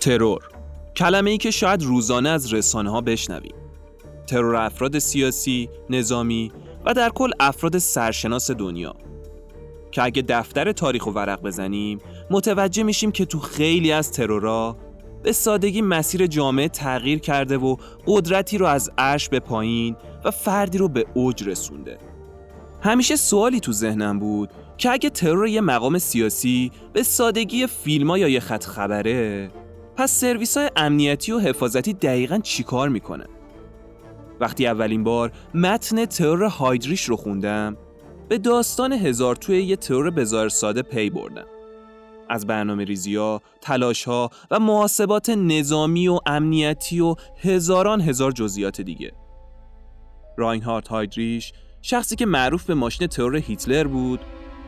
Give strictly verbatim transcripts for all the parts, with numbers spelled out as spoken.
ترور، کلمه‌ای که شاید روزانه از رسانه‌ها بشنویم. ترور افراد سیاسی، نظامی و در کل افراد سرشناس دنیا. که اگه دفتر تاریخ و ورق بزنیم، متوجه میشیم که تو خیلی از ترورها به سادگی مسیر جامعه تغییر کرده و قدرتی رو از عرش به پایین و فردی رو به اوج رسونده. همیشه سوالی تو ذهنم بود که اگه ترور یه مقام سیاسی به سادگی فیلم‌ها یا یه خط خبره، پس سرویس‌های امنیتی و حفاظتی دقیقاً چیکار میکنن؟ وقتی اولین بار متن ترور هایدریش رو خوندم، به داستان هزار توی یه ترور بظاهر ساده پی بردم. از برنامه ریزی‌ها، تلاش‌ها و محاسبات نظامی و امنیتی و هزاران هزار جزئیات دیگه. راینهارت هایدریش، شخصی که معروف به ماشین ترور هیتلر بود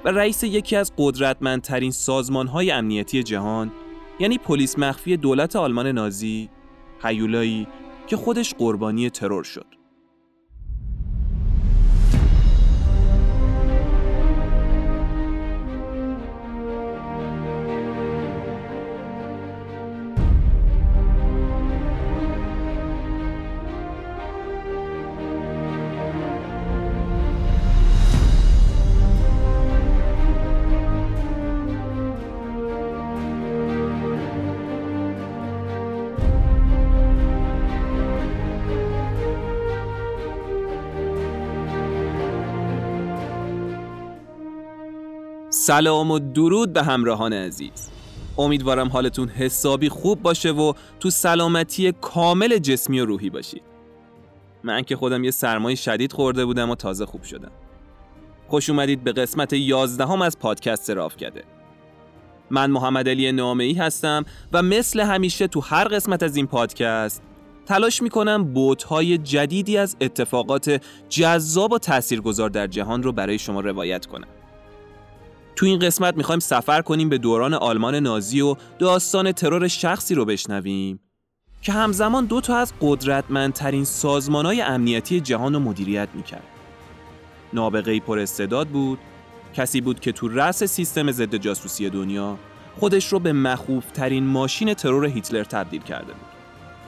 و رئیس یکی از قدرتمندترین سازمان‌های امنیتی جهان، یعنی پلیس مخفی دولت آلمان نازی، هیولایی که خودش قربانی ترور شد. سلام و درود به همراهان عزیز. امیدوارم حالتون حسابی خوب باشه و تو سلامتی کامل جسمی و روحی باشید. من که خودم یه سرمای شدید خورده بودم و تازه خوب شدم. خوش اومدید به قسمت یازدهم از پادکست راوکده. من محمد علی نامعی هستم و مثل همیشه تو هر قسمت از این پادکست تلاش میکنم بُعدهای جدیدی از اتفاقات جذاب و تاثیرگذار در جهان رو برای شما روایت کنم. تو این قسمت میخوایم سفر کنیم به دوران آلمان نازی و داستان ترور شخصی رو بشنویم که همزمان دو تا از قدرتمندترین سازمان‌های امنیتی جهان رو مدیریت میکرد. نابغه‌ای پراستعداد بود، کسی بود که تو رأس سیستم ضد جاسوسی دنیا خودش رو به مخوف‌ترین ماشین ترور هیتلر تبدیل کرده بود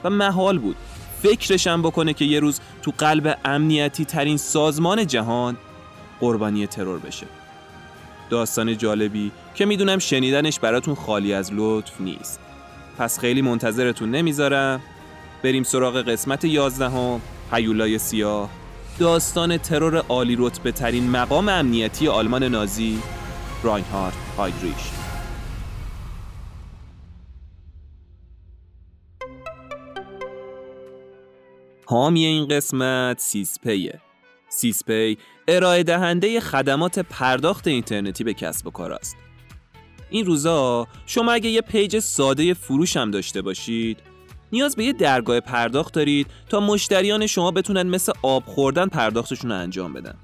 و محال بود فکرش هم بکنه که یه روز تو قلب امنیتی ترین سازمان جهان قربانی ترور بشه. داستان جالبی که میدونم شنیدنش براتون خالی از لطف نیست. پس خیلی منتظرتون نمیذارم. بریم سراغ قسمت یازدهم، هیولای سیاه، داستان ترور عالی رتبه ترین مقام امنیتی آلمان نازی، راینهارت هایدریش. حامی این قسمت سیزپیه. سیزپی ارائه دهنده خدمات پرداخت اینترنتی به کسب و کار است. این روزا شما اگه یه پیج ساده فروش هم داشته باشید، نیاز به یه درگاه پرداخت دارید تا مشتریان شما بتونن مثل آب خوردن پرداختشون رو انجام بدن.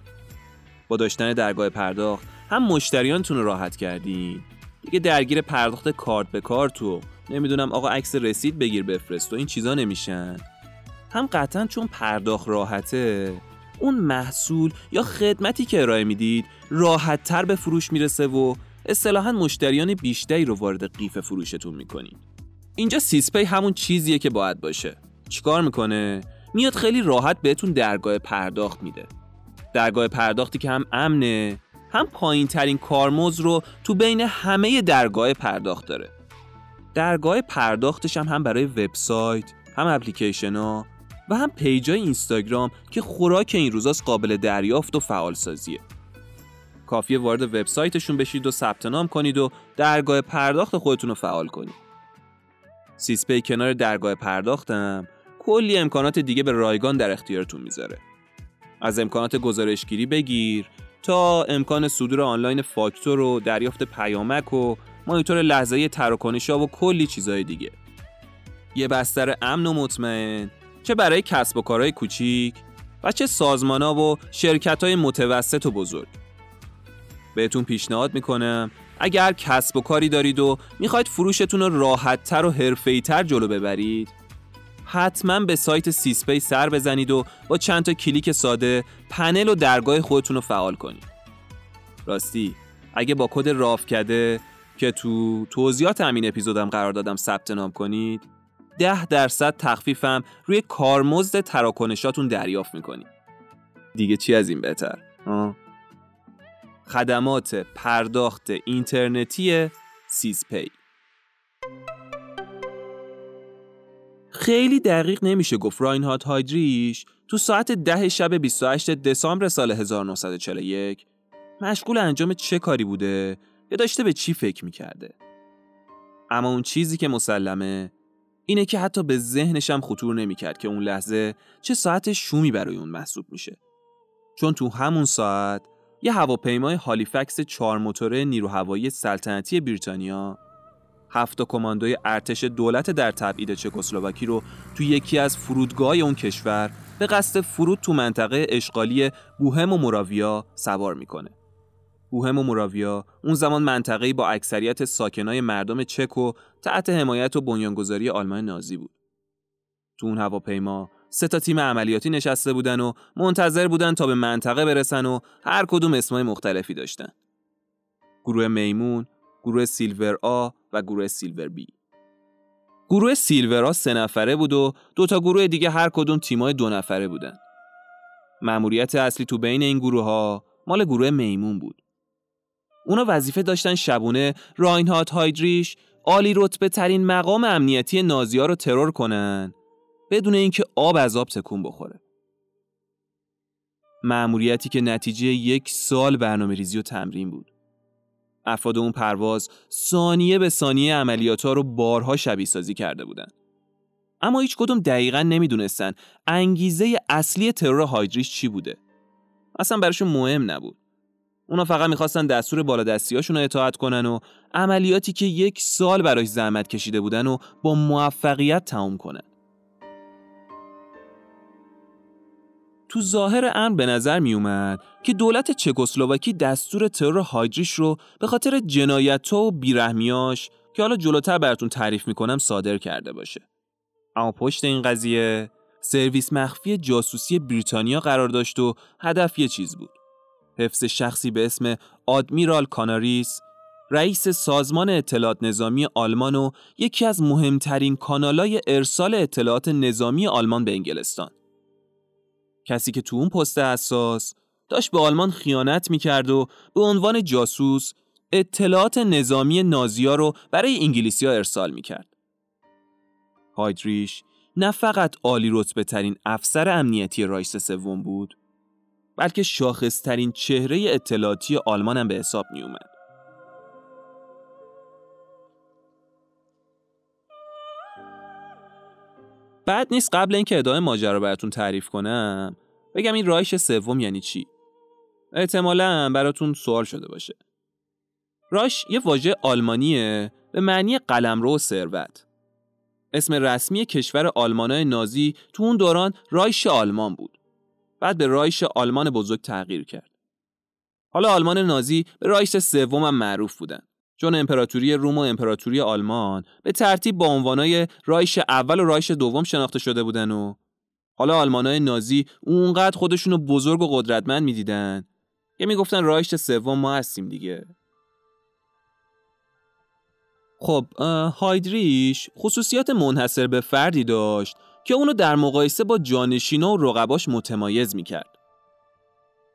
با داشتن درگاه پرداخت هم مشتریانتون رو راحت کردین، دیگه درگیر پرداخت کارت به کارت و نمیدونم آقا عکس رسید بگیر بفرست و این چیزا نمیشن. هم قطعاً چون پرداخت راحته، اون محصول یا خدمتی که ارائه میدید راحت تر به فروش میرسه و اصطلاحاً مشتریان بیشتری رو وارد قیف فروشتون میکنید. اینجا سیزپی همون چیزیه که باید باشه. چیکار میکنه؟ میاد خیلی راحت بهتون درگاه پرداخت میده. درگاه پرداختی که هم امنه، هم پایین ترین کارمز رو تو بین همه درگاه پرداخت داره. درگاه پرداختش هم هم برای وبسایت، هم اپلیکیشن‌ها و هم پیجای اینستاگرام که خوراک این روزاست قابل دریافت و فعال سازیه. کافیه وارد وبسایتشون بشید و ثبت نام کنید و درگاه پرداخت خودتون رو فعال کنید. سیزپی کنار درگاه پرداختم کلی امکانات دیگه به رایگان در اختیارتون میذاره. از امکانات گزارشگیری بگیر تا امکان صدور آنلاین فاکتور و دریافت پیامک و مانیتور لحظه‌ای تراکنش‌ها و کلی چیزهای دیگه. یه بستر امن و مطمئن چه برای کسب و کارهای کوچیک و چه سازمان‌ها و شرکت‌های متوسط و بزرگ. بهتون پیشنهاد میکنم اگر کسب و کاری دارید و میخواید فروشتون رو راحت‌تر و حرفه‌ای‌تر جلو ببرید، حتما به سایت سیزپی سر بزنید و با چند تا کلیک ساده پنل و درگاه خودتون رو فعال کنید. راستی اگه با کد راوکده که تو توضیحات همین اپیزودم قرار دادم ثبت نام کنید، ده درصد تخفیفم روی کارمزد تراکنشاتون دریافت میکنید. دیگه چی از این بهتر؟ آه. خدمات پرداخت اینترنتی سیزپی. خیلی دقیق نمیشه گفت راینهارت هایدریش تو ساعت ده شب بیست و هشتم دسامبر سال هزار و نهصد و چهل و یک مشغول انجام چه کاری بوده یا داشته به چی فکر میکرده. اما اون چیزی که مسلمه اینه که حتی به ذهنشم خطور نمیکرد که اون لحظه چه ساعت شومی برای اون محسوب میشه. چون تو همون ساعت یه هواپیمای هالیفکس چهار موتوره نیروهوایی سلطنتی بریتانیا هفت کماندوی ارتش دولت در تبعید چکسلواکی رو تو یکی از فرودگاه‌های اون کشور به قصد فرود تو منطقه اشغالی بوهم و موراویا سوار میکنه. بوهم و موراویا اون زمان منطقه‌ای با اکثریت ساکنای مردم چک و تحت حمایت و بنیانگذاری آلمان نازی بود. تو اون هواپیما سه تا تیم عملیاتی نشسته بودن و منتظر بودن تا به منطقه برسن و هر کدوم اسمای مختلفی داشتن. گروه میمون، گروه سیلور آ و گروه سیلور بی. گروه سیلور آ سه نفره بود و دو تا گروه دیگه هر کدوم تیمای دو نفره بودن. مأموریت اصلی تو بین این گروه ها مال گروه میمون بود. اونا وظیفه داشتن شبونه راینهارت هایدریش عالی رتبه ترین مقام امنیتی نازی‌ها رو ترور کنن بدون اینکه آب از آب تکون بخوره. مأموریتی که نتیجه یک سال برنامه‌ریزی و تمرین بود. افراد اون پرواز ثانیه به ثانیه عملیات‌ها رو بارها شبیه‌سازی کرده بودن. اما هیچ کدوم دقیقاً نمی‌دونستن انگیزه اصلی ترور هایدریش چی بوده. اصلاً براشون مهم نبود. اونا فقط می‌خواستن دستور بالادستی‌هاشون رو اطاعت کنن و عملیاتی که یک سال براش زحمت کشیده بودن و با موفقیت تموم کنن. تو ظاهر امر به نظر می اومد که دولت چکسلواکی دستور ترور هایدریش رو به خاطر جنایت‌ها و بیرحمیاش که حالا جلوتر براتون تعریف میکنم صادر کرده باشه. اما پشت این قضیه سرویس مخفی جاسوسی بریتانیا قرار داشت و هدف یه چیز بود: حفظ شخصی به اسم آدمیرال کاناریس، رئیس سازمان اطلاعات نظامی آلمان و یکی از مهمترین کانالای ارسال اطلاعات نظامی آلمان به انگلستان. کسی که تو اون پست حساس داشت به آلمان خیانت میکرد و به عنوان جاسوس اطلاعات نظامی نازی‌ها رو برای انگلیسی‌ها ارسال میکرد. هایدریش نه فقط عالی رتبه ترین افسر امنیتی رایش سوم بود، بلکه شاخص ترین چهره اطلاعاتی آلمان هم به حساب میومد. بعد نیست قبل اینکه ادامه ماجرا رو براتون تعریف کنم بگم این رایش سوم یعنی چی. احتمالاً براتون سوال شده باشه. رایش یه واژه آلمانیه به معنی قلمرو و ثروت. اسم رسمی کشور آلمانای نازی تو اون دوران رایش آلمان بود. بعد به رایش آلمان بزرگ تغییر کرد. حالا آلمان نازی به رایش سوم هم معروف بودن، چون امپراتوری روم و امپراتوری آلمان به ترتیب با عنوانای رایش اول و رایش دوم شناخته شده بودن و حالا آلمانای نازی اونقدر خودشونو بزرگ و قدرتمند میدیدن که میگفتن رایش سوم ما هستیم دیگه. خب هایدریش خصوصیات منحصر به فردی داشت که اونو در مقایسه با جانشینا و رقباش متمایز میکرد.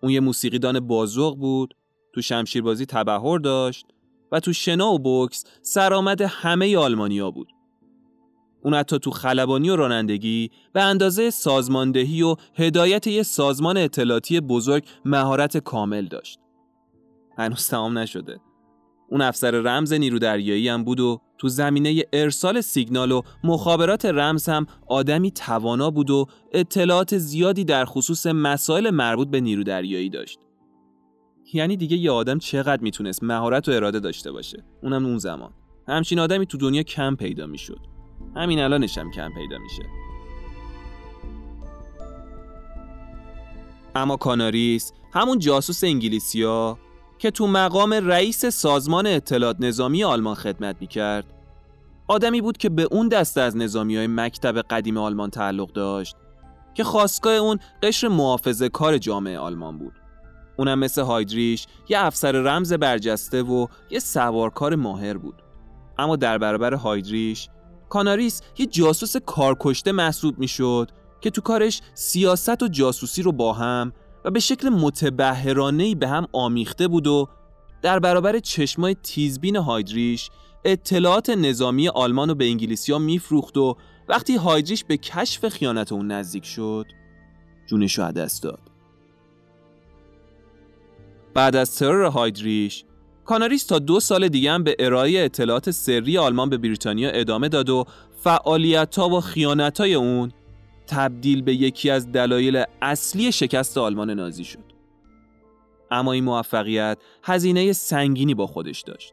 اون یه موسیقیدان بازوق بود، تو شمشیربازی تبحر داشت و تو شنا و بوکس سرآمد همه آلمانیا بود. اون حتی تو خلبانی و رانندگی به اندازه سازماندهی و هدایت یه سازمان اطلاعاتی بزرگ مهارت کامل داشت. هنوز تمام نشده. اون افسر رمز نیرو دریایی هم بود و تو زمینه ارسال سیگنال و مخابرات رمز هم آدمی توانا بود و اطلاعات زیادی در خصوص مسائل مربوط به نیرو دریایی داشت. یعنی دیگه یه آدم چقدر میتونست مهارت و اراده داشته باشه، اونم اون زمان. همچین آدمی تو دنیا کم پیدا میشد. همین الانش هم کم پیدا میشه. اما کاناریس، همون جاسوس انگلیسیا که تو مقام رئیس سازمان اطلاعات نظامی آلمان خدمت میکرد، آدمی بود که به اون دسته از نظامیای مکتب قدیم آلمان تعلق داشت که خاستگاه اون قشر محافظه‌کار جامعه آلمان بود. اونم مثل هایدریش یه افسر رمز برجسته و یه سوارکار ماهر بود. اما در برابر هایدریش، کاناریس یه جاسوس کارکشته محسوب میشد که تو کارش سیاست و جاسوسی رو با هم و به شکل متبحرانهی به هم آمیخته بود و در برابر چشمای تیزبین هایدریش اطلاعات نظامی آلمان رو به انگلیسی ها میفروخت و وقتی هایدریش به کشف خیانت اون نزدیک شد جونش رو از دست داد. بعد از ترور هایدریش، کاناریس تا دو سال دیگه هم به ارائه اطلاعات سری آلمان به بریتانیا ادامه داد و فعالیت‌ها و خیانت‌های اون تبدیل به یکی از دلایل اصلی شکست آلمان نازی شد. اما این موفقیت هزینه سنگینی با خودش داشت.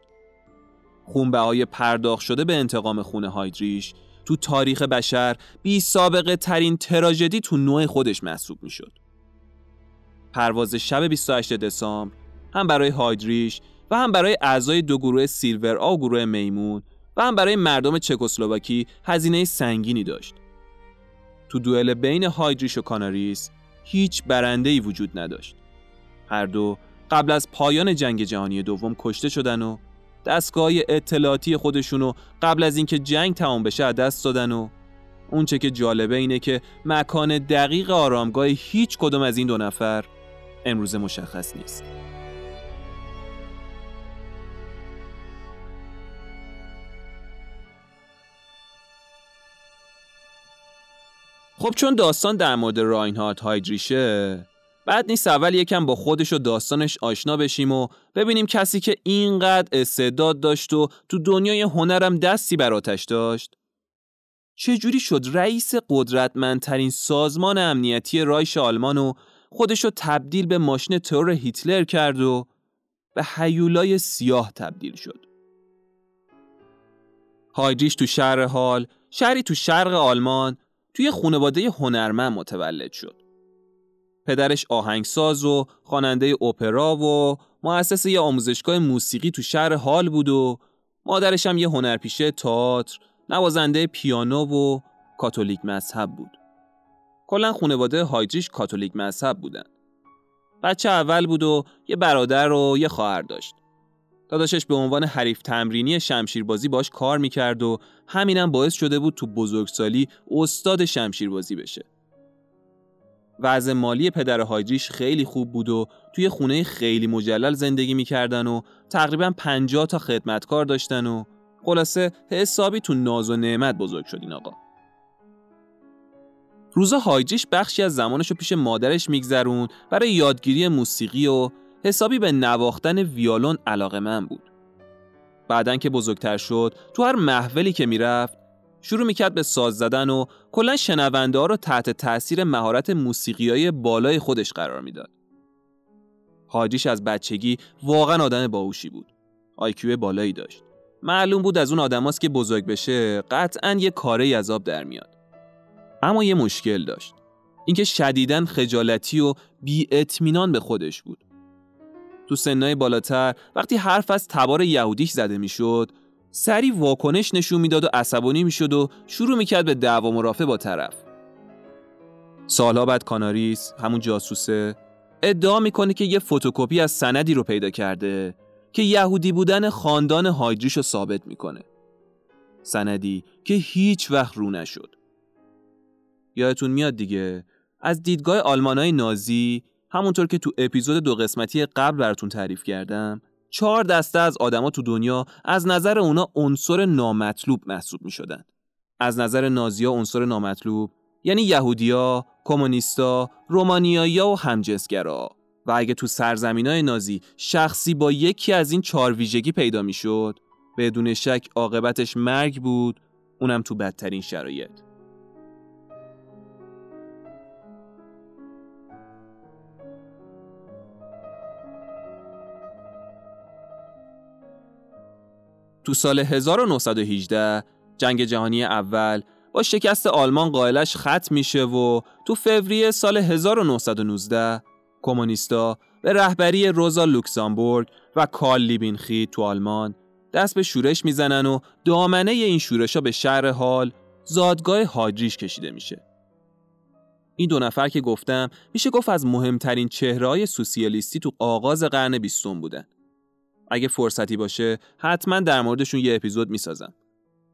خونبهای پرداخت شده به انتقام خون هایدریش تو تاریخ بشر بی سابقه ترین تراژدی تو نوع خودش محسوب می شد. پرواز شب بیست و هشتم دسامبر هم برای هایدریش و هم برای اعضای دو گروه سیلور آ و گروه میمون و هم برای مردم چکسلواکی هزینه سنگینی داشت. تو دوئل بین هایدریش و کاناریس هیچ برنده‌ای وجود نداشت. هر دو قبل از پایان جنگ جهانی دوم کشته شدن و دستگاه اطلاعاتی خودشونو قبل از اینکه جنگ تمام بشه از دست دادن و اونچه که جالبه اینه که مکان دقیق آرامگاه هیچ کدوم از این دو نفر امروز مشخص نیست. خب چون داستان در مورد راینهارت هایدریشه، بعد نیست اول یکم با خودش و داستانش آشنا بشیم و ببینیم کسی که اینقدر استعداد داشت و تو دنیای هنرم دستی براتش داشت چجوری شد رئیس قدرتمندترین سازمان امنیتی رایش آلمان و خودشو تبدیل به ماشین ترور هیتلر کرد و به هیولای سیاه تبدیل شد. هایدریش تو شهر حال، شهری تو شرق آلمان، توی خانواده هنرمند متولد شد. پدرش آهنگساز و خواننده اپرا و مؤسس یه آموزشگاه موسیقی تو شهر حال بود و مادرش هم یه هنرپیشه تئاتر، نوازنده پیانو و کاتولیک مذهب بود. کلا خانواده هایدریش کاتولیک مذهب بودن. بچه اول بود و یه برادر و یه خواهر داشت. داداشش به عنوان حریف تمرینی شمشیربازی باش کار میکرد و همینم باعث شده بود تو بزرگسالی استاد شمشیربازی بشه. وضع مالی پدر هایدریش خیلی خوب بود و توی خونه خیلی مجلل زندگی میکردن و تقریباً پنجاه تا خدمتکار داشتن و خلاصه حسابی تو ناز و نعمت بزرگ شد این آقا. روزا هایدریش بخشی از زمانشو پیش مادرش میگذرون برای یادگیری موسیقی و حسابی به نواختن ویالون علاقه‌مند بود. بعدن که بزرگتر شد تو هر محفلی که میرفت شروع میکرد به ساز زدن و کلا شنونده ها رو تحت تأثیر مهارت موسیقیایی بالای خودش قرار میداد. هایدریش از بچگی واقعا آدم باهوشی بود. آیکیو بالایی داشت. معلوم بود از اون آدماست که بزرگ بشه قطعاً یه کاری از آب در میاد. اما یه مشکل داشت. اینکه شدیداً خجالتی و بی‌اطمینان به خودش بود. تو سنهای بالاتر وقتی حرف از تبار یهودیش زده میشد، سریع واکنش نشون میداد و عصبانی میشد و شروع میکرد به دعوا مرافعه با طرف. سالها بعد کاناریس، همون جاسوسه، ادعا میکنه که یه فتوکپی از سندی رو پیدا کرده که یهودی بودن خاندان هایدریش رو ثابت میکنه. سندی که هیچ وقت رو نشد. یادتون میاد دیگه، از دیدگاه آلمانای نازی، همونطور که تو اپیزود دو قسمتی قبل براتون تعریف کردم، چهار دسته از آدما تو دنیا از نظر اونا عنصر نامطلوب محسوب می‌شدن. از نظر نازی‌ها عنصر نامطلوب یعنی یهودی‌ها، کمونیست‌ها، رومانیایی‌ها و همجنسگراها. و اگه تو سرزمینای نازی شخصی با یکی از این چهار ویژگی پیدا می‌شد، بدون شک عاقبتش مرگ بود، اونم تو بدترین شرایط. تو سال هزار و نهصد و هجده جنگ جهانی اول با شکست آلمان قائلش ختم میشه و تو فوریه سال هزار و نهصد و نوزده کمونیستا به رهبری رزا لوکزامبورگ و کارل لیبینخید تو آلمان دست به شورش میزنن و دامنه این شورشا به شهر حال، زادگاه هایدریش، کشیده میشه. این دو نفر که گفتم میشه گفت از مهمترین چهره‌های سوسیالیستی تو آغاز قرن بیستم بودن. اگه فرصتی باشه حتما در موردشون یه اپیزود میسازم.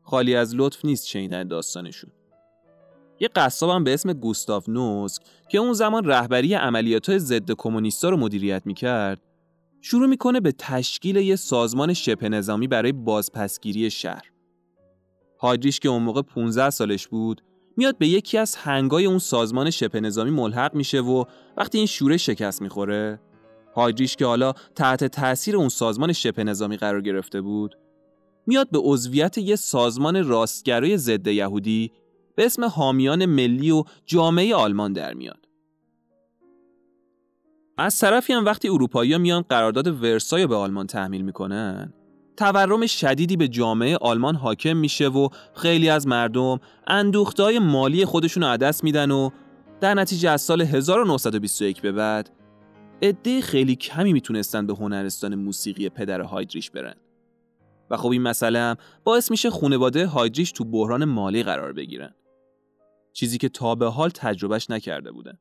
خالی از لطف نیست شنیدن داستانشون. یه قصابم به اسم گوستاو نوسکه که اون زمان رهبری عملیات‌های ضد کمونیستا رو مدیریت میکرد، شروع میکنه به تشکیل یه سازمان شبه نظامی برای بازپسگیری شهر. هایدریش که اون موقع پانزده سالش بود، میاد به یکی از هنگای اون سازمان شبه نظامی ملحق میشه و وقتی این شورش شکست میخوره، هایدریش که حالا تحت تأثیر اون سازمان شبه نظامی قرار گرفته بود، میاد به عضویت یه سازمان راستگرای ضد یهودی به اسم حامیان ملی و جامعه آلمان در میاد. از طرفی هم وقتی اروپایی‌ها میان قرارداد ورسای به آلمان تحمیل میکنن، تورم شدیدی به جامعه آلمان حاکم میشه و خیلی از مردم اندوخته‌های مالی خودشون رو عدس میدن و در نتیجه از سال هزار و نهصد و بیست و یک به بعد عده خیلی کمی میتونستن به هنرستان موسیقی پدر هایدریش برن. و خب این مسئله هم باعث میشه خانواده هایدریش تو بحران مالی قرار بگیرن. چیزی که تا به حال تجربهش نکرده بودن.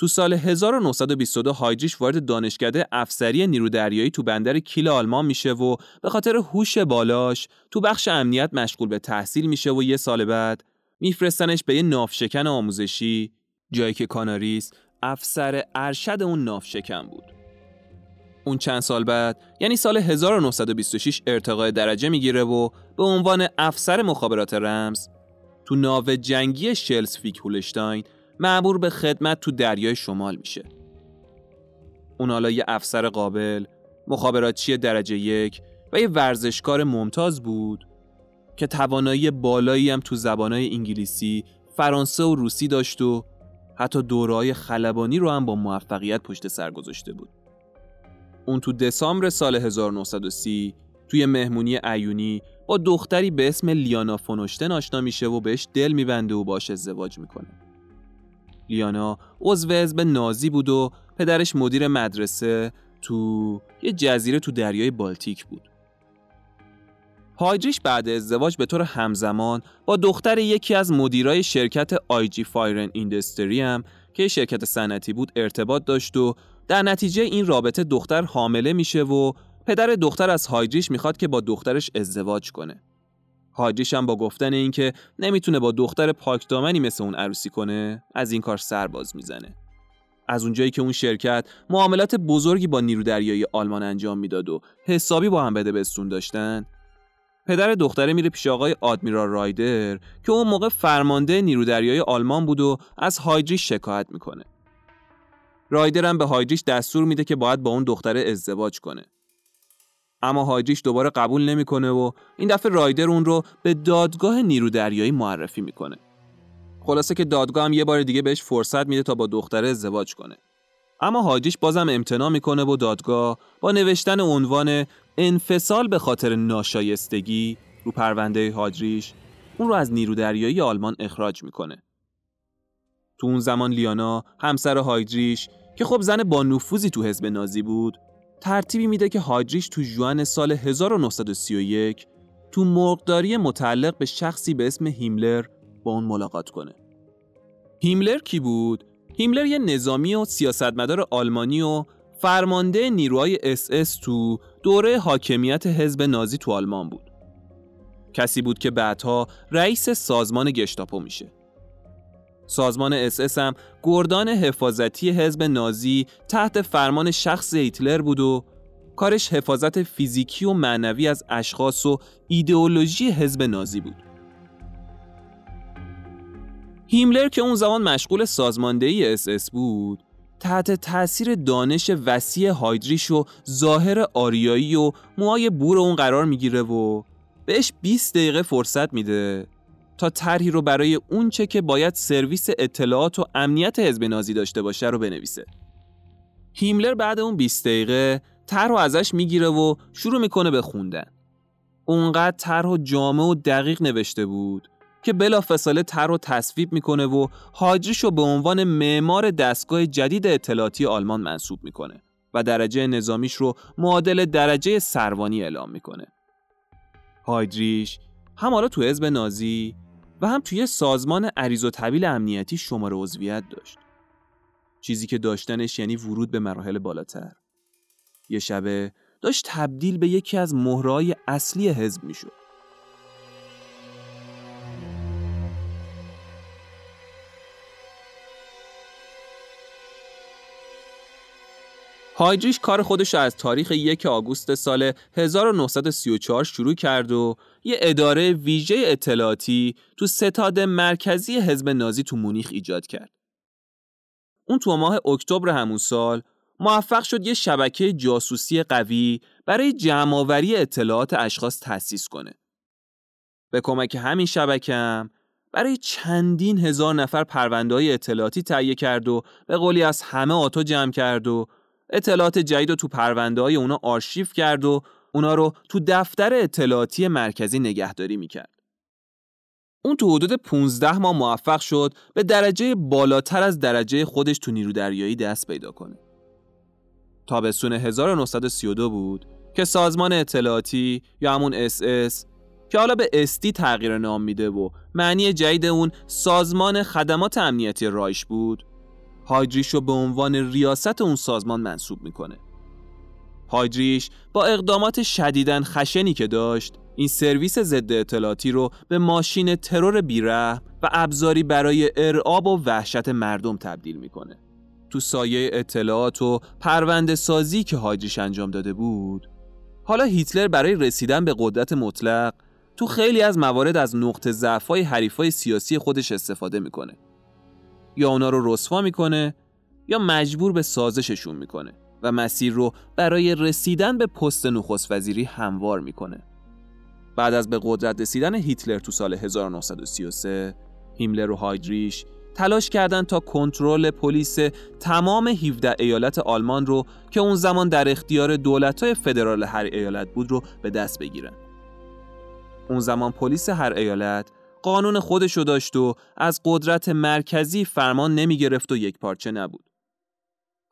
تو سال هزار و نهصد و بیست و دو هایدریش وارد دانشکده افسری نیرو دریایی تو بندر کیل آلمان میشه و به خاطر هوش بالاش تو بخش امنیت مشغول به تحصیل میشه و یه سال بعد میفرستنش به یه ناوشکن آموزشی، جایی که کاناریس افسر ارشد اون ناوشکن بود. اون چند سال بعد یعنی سال هزار و نهصد و بیست و شش ارتقای درجه میگیره و به عنوان افسر مخابرات رمز تو ناو جنگی شلزویک هولشتاین مأمور به خدمت تو دریای شمال میشه. اون حالا یه افسر قابل، مخابراتچی درجه یک و یه ورزشکار ممتاز بود که توانایی بالایی هم تو زبانهای انگلیسی، فرانسه و روسی داشت و حتی دوره‌های خلبانی رو هم با موفقیت پشت سر گذاشته بود. اون تو دسامبر سال هزار و نهصد و سی توی مهمونی عیونی با دختری به اسم لینا فون اوستن آشنا میشه و بهش دل میبنده و باهاش ازدواج میکنه. لیانا عضو حزب نازی بود و پدرش مدیر مدرسه تو یه جزیره تو دریای بالتیک بود. هایدریش بعد ازدواج به طور همزمان با دختر یکی از مدیرای شرکت آی جی فایرن ایندستری هم که شرکت صنعتی بود ارتباط داشت و در نتیجه این رابطه دختر حامله میشه و پدر دختر از هایدریش میخواد که با دخترش ازدواج کنه. هایدریش هم با گفتن این که نمیتونه با دختر پاکدامنی مثل اون عروسی کنه از این کار سر باز میزنه. از اونجایی که اون شرکت معاملات بزرگی با نیرو دریایی آلمان انجام میداد و حسابی با هم بده بستون داشتن، پدر دختره میره پیش آقای آدمیرال رایدر که اون موقع فرمانده نیرو دریایی آلمان بود و از هایدریش شکایت میکنه. رایدر هم به هایدریش دستور میده که باید با اون دختره ازدواج کنه. اما هایدریش دوباره قبول نمیکنه و این دفعه رایدر اون رو به دادگاه نیرو دریایی معرفی میکنه. خلاصه که دادگاه هم یه بار دیگه بهش فرصت میده تا با دختره ازدواج کنه. اما هایدریش بازم امتناع میکنه و دادگاه با نوشتن عنوان انفصال به خاطر ناشایستگی رو پرونده هایدریش اون رو از نیرو دریایی آلمان اخراج میکنه. تو اون زمان لیانا همسر هایدریش که خب زن با نفوذی تو حزب نازی بود، ترتیبی میده که هایدریش تو ژوئن سال هزار و نهصد و سی و یک تو مرغداری متعلق به شخصی به اسم هیملر با اون ملاقات کنه. هیملر کی بود؟ هیملر یه نظامی و سیاستمدار آلمانی و فرمانده نیروهای اس اس تو دوره حاکمیت حزب نازی تو آلمان بود. کسی بود که بعدها رئیس سازمان گشتاپو میشه. سازمان اس اس هم گردان حفاظتی حزب نازی تحت فرمان شخص هیتلر بود و کارش حفاظت فیزیکی و معنوی از اشخاص و ایدئولوژی حزب نازی بود. هیملر که اون زمان مشغول سازماندهی اس اس بود، تحت تأثیر دانش وسیع هایدریش و ظاهر آریایی و موهای بور اون قرار میگیره و بهش بیست دقیقه فرصت میده تا طرحی رو برای اون چه که باید سرویس اطلاعات و امنیت حزب نازی داشته باشه رو بنویسه. هیملر بعد اون بیست دقیقه طرح رو ازش میگیره و شروع میکنه به خوندن. اونقدر طرح رو جامع و دقیق نوشته بود که بلافاصله طرح رو تصویب میکنه و هایدریش رو به عنوان معمار دستگاه جدید اطلاعاتی آلمان منصوب میکنه و درجه نظامیش رو معادل درجه سروانی اعلام میکنه. هایدریش هم حالا تو حزب نازی و هم توی سازمان عریض و طویل امنیتی شماره عضویت داشت. چیزی که داشتنش یعنی ورود به مراحل بالاتر. یه شبه داشت تبدیل به یکی از مهرهای اصلی حزب می شد. هایدریش کار خودش از تاریخ یک آگوست سال هزار و نهصد و سی و چهار شروع کرد و یه اداره ویژه اطلاعاتی تو ستاد مرکزی حزب نازی تو مونیخ ایجاد کرد. اون تو ماه اکتبر همون سال موفق شد یه شبکه جاسوسی قوی برای جمع‌آوری اطلاعات اشخاص تأسیس کنه. به کمک همین شبکه هم برای چندین هزار نفر پرونده‌های اطلاعاتی تهیه کرد و به قولی از همه آتو جمع کرد و اطلاعات جدید رو تو پرونده‌های اونا آرشیو کرد و اونا رو تو دفتر اطلاعاتی مرکزی نگهداری می‌کرد. اون تو حدود پانزده ماه موفق شد به درجه بالاتر از درجه خودش تو نیرو دریایی دست پیدا کنه. تابستون هزار و نهصد و سی و دو بود که سازمان اطلاعاتی یا همون اس اس که حالا به استی تغییر نام میده و معنی جدید اون سازمان خدمات امنیتی رایش بود، هایدریش رو به عنوان ریاست اون سازمان منصوب میکنه. هایدریش با اقدامات شدیداً خشنی که داشت، این سرویس ضد اطلاعاتی رو به ماشین ترور بی‌رحم و ابزاری برای ارعاب و وحشت مردم تبدیل میکنه. تو سایه اطلاعات و پرونده سازی که هایدریش انجام داده بود، حالا هیتلر برای رسیدن به قدرت مطلق تو خیلی از موارد از نقطه ضعف‌های حریفای سیاسی خودش استفاده میکنه. یا اونا رو رسوا میکنه یا مجبور به سازششون میکنه و مسیر رو برای رسیدن به پست نخست وزیری هموار میکنه. بعد از به قدرت رسیدن هیتلر تو سال هزار و نهصد و سی و سه، هیملر و هایدریش تلاش کردن تا کنترل پلیس تمام هفده ایالت آلمان رو که اون زمان در اختیار دولت‌های فدرال هر ایالت بود رو به دست بگیرن. اون زمان پلیس هر ایالت قانون خودشو داشت و از قدرت مرکزی فرمان نمی گرفت و یک پارچه نبود.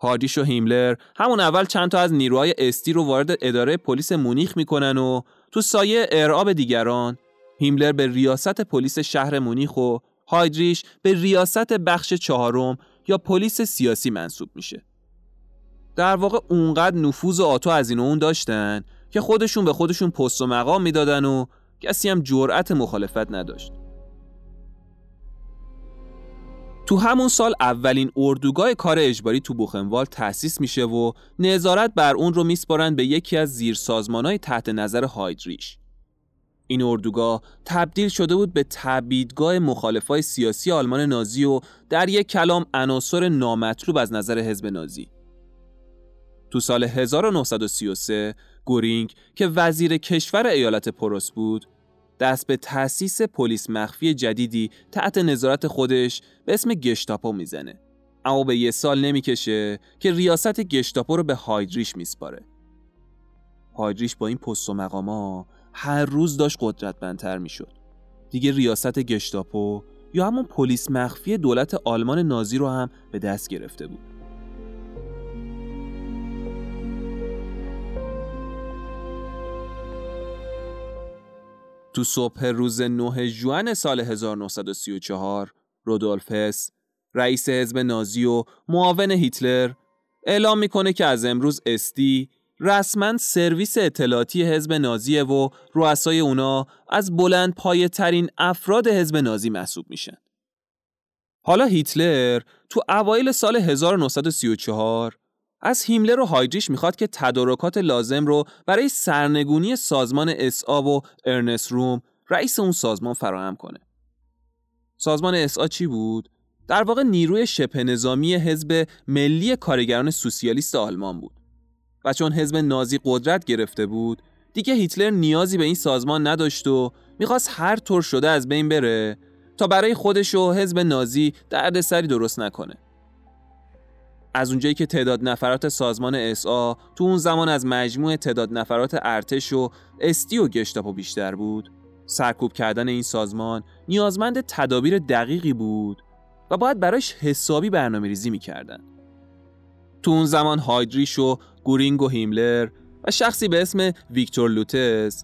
هایدریش و هیملر همون اول چند تا از نیروهای استی رو وارد اداره پلیس مونیخ میکنن و تو سایه ارعاب دیگران، هیملر به ریاست پلیس شهر مونیخ و هایدریش به ریاست بخش چهارم یا پلیس سیاسی منصوب میشه. در واقع اونقدر نفوذ و آتو از این و اون داشتن که خودشون به خودشون پست و مقام میدادن و کسی هم جرأت مخالفت نداشت. تو همون سال اولین اردوگاه کار اجباری تو بوخنوال تأسیس میشه و نظارت بر اون رو میسپارن به یکی از زیرسازمان‌های تحت نظر هایدریش. این اردوگاه تبدیل شده بود به تبعیدگاه مخالفای سیاسی آلمان نازی و در یک کلام عناصر نامطلوب از نظر حزب نازی. تو سال هزار و نهصد و سی و سه گورینگ که وزیر کشور ایالت پروس بود، دست به تأسیس پلیس مخفی جدیدی تحت نظارت خودش به اسم گشتاپو میزنه. اما به یه سال نمیکشه که ریاست گشتاپو رو به هایدریش میسپاره. هایدریش با این پست و مقاما هر روز داشت قدرتمندتر میشد. دیگه ریاست گشتاپو یا همون پلیس مخفی دولت آلمان نازی رو هم به دست گرفته بود. تو صبح روز نه ژوئن سال هزار و نهصد و سی و چهار، رودولف هس، رئیس حزب نازی و معاون هیتلر، اعلام میکنه که از امروز استی رسما سرویس اطلاعاتی حزب نازیه و رؤسای اونا از بلند پایه ترین افراد حزب نازی محسوب میشن. حالا هیتلر تو اوایل سال هزار و نهصد و سی و چهار از هیملر و هایدریش میخواد که تدارکات لازم رو برای سرنگونی سازمان اسا و ارنست روم، رئیس اون سازمان، فراهم کنه. سازمان اسا چی بود؟ در واقع نیروی شبه نظامی حزب ملی کارگران سوسیالیست آلمان بود. و چون حزب نازی قدرت گرفته بود، دیگه هیتلر نیازی به این سازمان نداشت و میخواست هر طور شده از بین بره تا برای خودش و حزب نازی دردسری درست نکنه. از اونجایی که تعداد نفرات سازمان اسا تو اون زمان از مجموع تعداد نفرات ارتش و استی و گشتاپو بیشتر بود، سرکوب کردن این سازمان نیازمند تدابیر دقیقی بود و باید برایش حسابی برنامه‌ریزی می‌کردن. تو اون زمان هایدریش و گورینگ و هیملر و شخصی به اسم ویکتور لوتز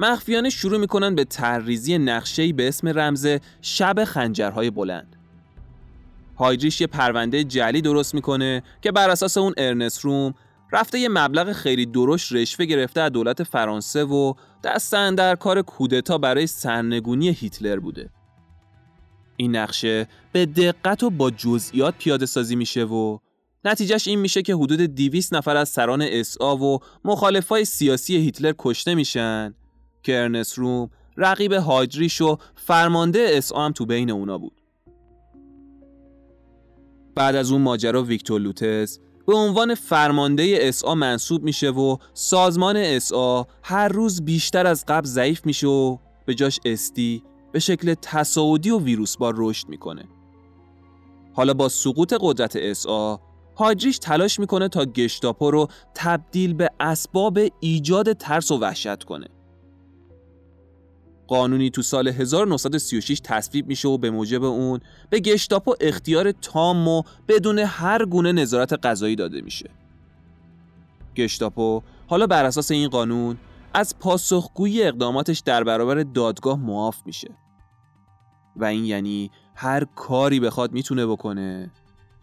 مخفیانه شروع میکنن به طرحریزی نقشه‌ای به اسم رمز شب خنجرهای بلند. هایدریش یه پرونده جعلی درست میکنه که بر اساس اون ارنست روم رفته یه مبلغ خیلی درشت رشوه گرفته از دولت فرانسه و دست اندر کار کودتا برای سرنگونی هیتلر بوده. این نقشه به دقت و با جزئیات پیاده سازی میشه و نتیجهش این میشه که حدود دویست نفر از سران اس‌آ و مخالفای سیاسی هیتلر کشته میشن که ارنست روم رقیب هایدریش و فرمانده اس‌آ هم تو بین اونا بود. بعد از اون ماجرا ویکتور لوتز به عنوان فرمانده اس‌آ منصوب میشه و سازمان اس‌آ هر روز بیشتر از قبل ضعیف میشه و به جاش اس‌دی به شکل تصاعدی و ویروسبار رشد میکنه. حالا با سقوط قدرت اس‌آ هایدریش تلاش میکنه تا گشتاپو رو تبدیل به اسباب ایجاد ترس و وحشت کنه. قانونی تو سال هزار و نهصد و سی و شش تصویب میشه و به موجب اون به گشتاپو اختیار تام و بدون هر گونه نظارت قضایی داده میشه. گشتاپو حالا بر اساس این قانون از پاسخگویی اقداماتش در برابر دادگاه معاف میشه و این یعنی هر کاری بخواد میتونه بکنه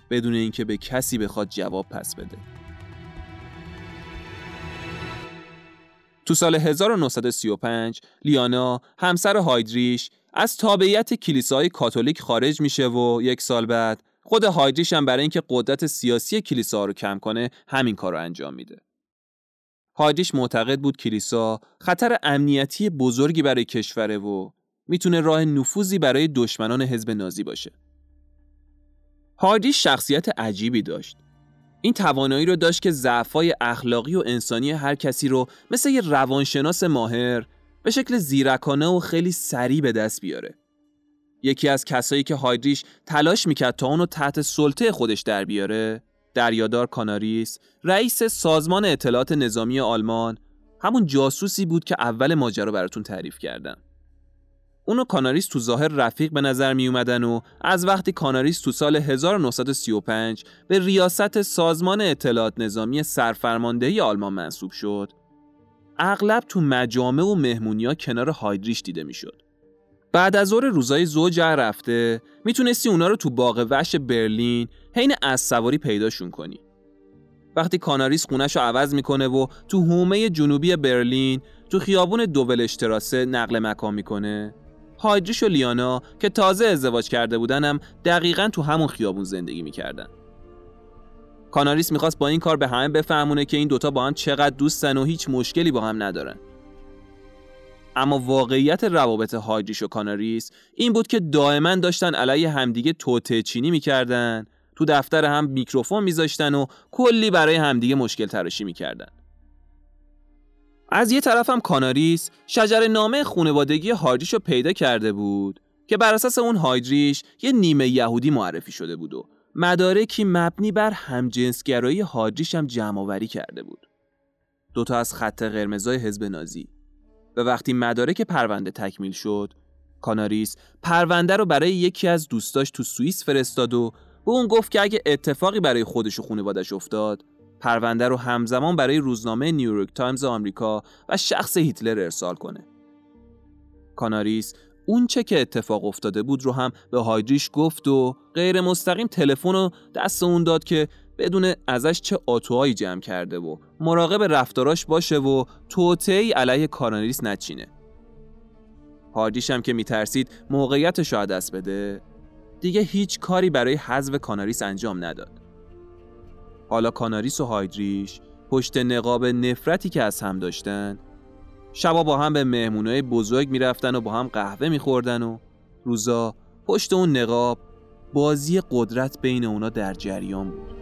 بدون اینکه به کسی بخواد جواب پس بده. تو سال هزار و نهصد و سی و پنج لیانا همسر هایدریش از تابعیت کلیسای کاتولیک خارج میشه و یک سال بعد خود هایدریش هم برای اینکه قدرت سیاسی کلیسا رو کم کنه همین کار رو انجام میده. هایدریش معتقد بود کلیسا خطر امنیتی بزرگی برای کشوره و میتونه راه نفوذی برای دشمنان حزب نازی باشه. هایدریش شخصیت عجیبی داشت. این توانایی رو داشت که ضعف‌های اخلاقی و انسانی هر کسی رو مثل یه روانشناس ماهر به شکل زیرکانه و خیلی سریع به دست بیاره. یکی از کسایی که هایدریش تلاش میکرد تا اونو تحت سلطه خودش در بیاره، دریادار کاناریس، رئیس سازمان اطلاعات نظامی آلمان، همون جاسوسی بود که اول ماجرا براتون تعریف کردم. اون و کاناریس تو ظاهر رفیق به نظر می اومدن و از وقتی کاناریس تو سال هزار و نهصد و سی و پنج به ریاست سازمان اطلاعات نظامی سرفرماندهی آلمان منصوب شد، اغلب تو مجامع و مهمونی‌ها کنار هایدریش دیده میشد. بعد از ظهر روزای زوج رفته میتونستی اونا رو تو باغ وحش برلین حین اسب‌سواری پیداشون کنی. وقتی کاناریس خونه‌شو عوض میکنه و تو حومه جنوبی برلین تو خیابون دوولشتراسه نقل مکان میکنه، هایدریش و لیانا که تازه ازدواج کرده بودن هم دقیقاً تو همون خیابون زندگی میکردن. کاناریس میخواست با این کار به همه بفهمونه که این دوتا با هم چقدر دوستن و هیچ مشکلی با هم ندارن. اما واقعیت روابط هایدریش و کاناریس این بود که دائما داشتن علیه همدیگه توطئه چینی میکردن، تو دفتر هم میکروفون میذاشتن و کلی برای همدیگه مشکل تراشی میکردن. از یه طرف هم کاناریس شجره‌نامه خانوادگی هایدریش رو پیدا کرده بود که بر اساس اون هایدریش یه نیمه یهودی معرفی شده بود و مدارکی مبنی بر همجنسگرایی هایدریش هم جمع‌آوری کرده بود. دوتا از خط قرمزای حزب نازی. و وقتی مدارک پرونده تکمیل شد، کاناریس پرونده رو برای یکی از دوستاش تو سوئیس فرستاد و به اون گفت که اگه اتفاقی برای خودش و خانواده‌اش افتاد، پرونده رو همزمان برای روزنامه نیویورک تایمز آمریکا و شخص هیتلر ارسال کنه. کاناریس اون چه که اتفاق افتاده بود رو هم به هایدریش گفت و غیر مستقیم تلفن رو دست اون داد که بدون ازش چه آتوهایی جمع کرده و مراقب رفتاراش باشه و توطئه‌ای علیه کاناریس نچینه. هایدریش هم که میترسید موقعیتش رو دست بده، دیگه هیچ کاری برای حذف کاناریس انجام نداد. حالا کاناریس و هایدریش پشت نقاب نفرتی که از هم داشتن، شبا با هم به مهمونای بزرگ میرفتن و با هم قهوه میخوردن و روزا پشت اون نقاب بازی قدرت بین اونا در جریان بود.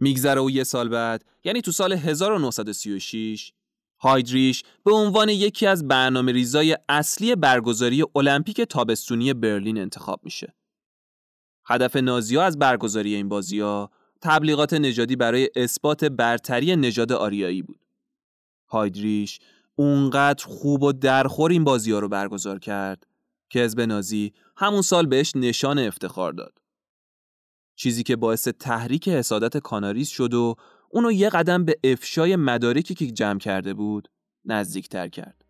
میگذره و یه سال بعد، یعنی تو سال هزار و نهصد و سی و شش، هایدریش به عنوان یکی از برنامه ریزای اصلی برگزاری المپیک تابستونی برلین انتخاب میشه. هدف نازی‌ها از برگزاری این بازی‌ها تبلیغات نژادی برای اثبات برتری نژاد آریایی بود. هایدریش اونقدر خوب و درخور این بازی‌ها رو برگزار کرد که حزب نازی همون سال بهش نشان افتخار داد. چیزی که باعث تحریک حسادت کاناریس شد و اونو یه قدم به افشای مدارکی که جمع کرده بود نزدیکتر کرد.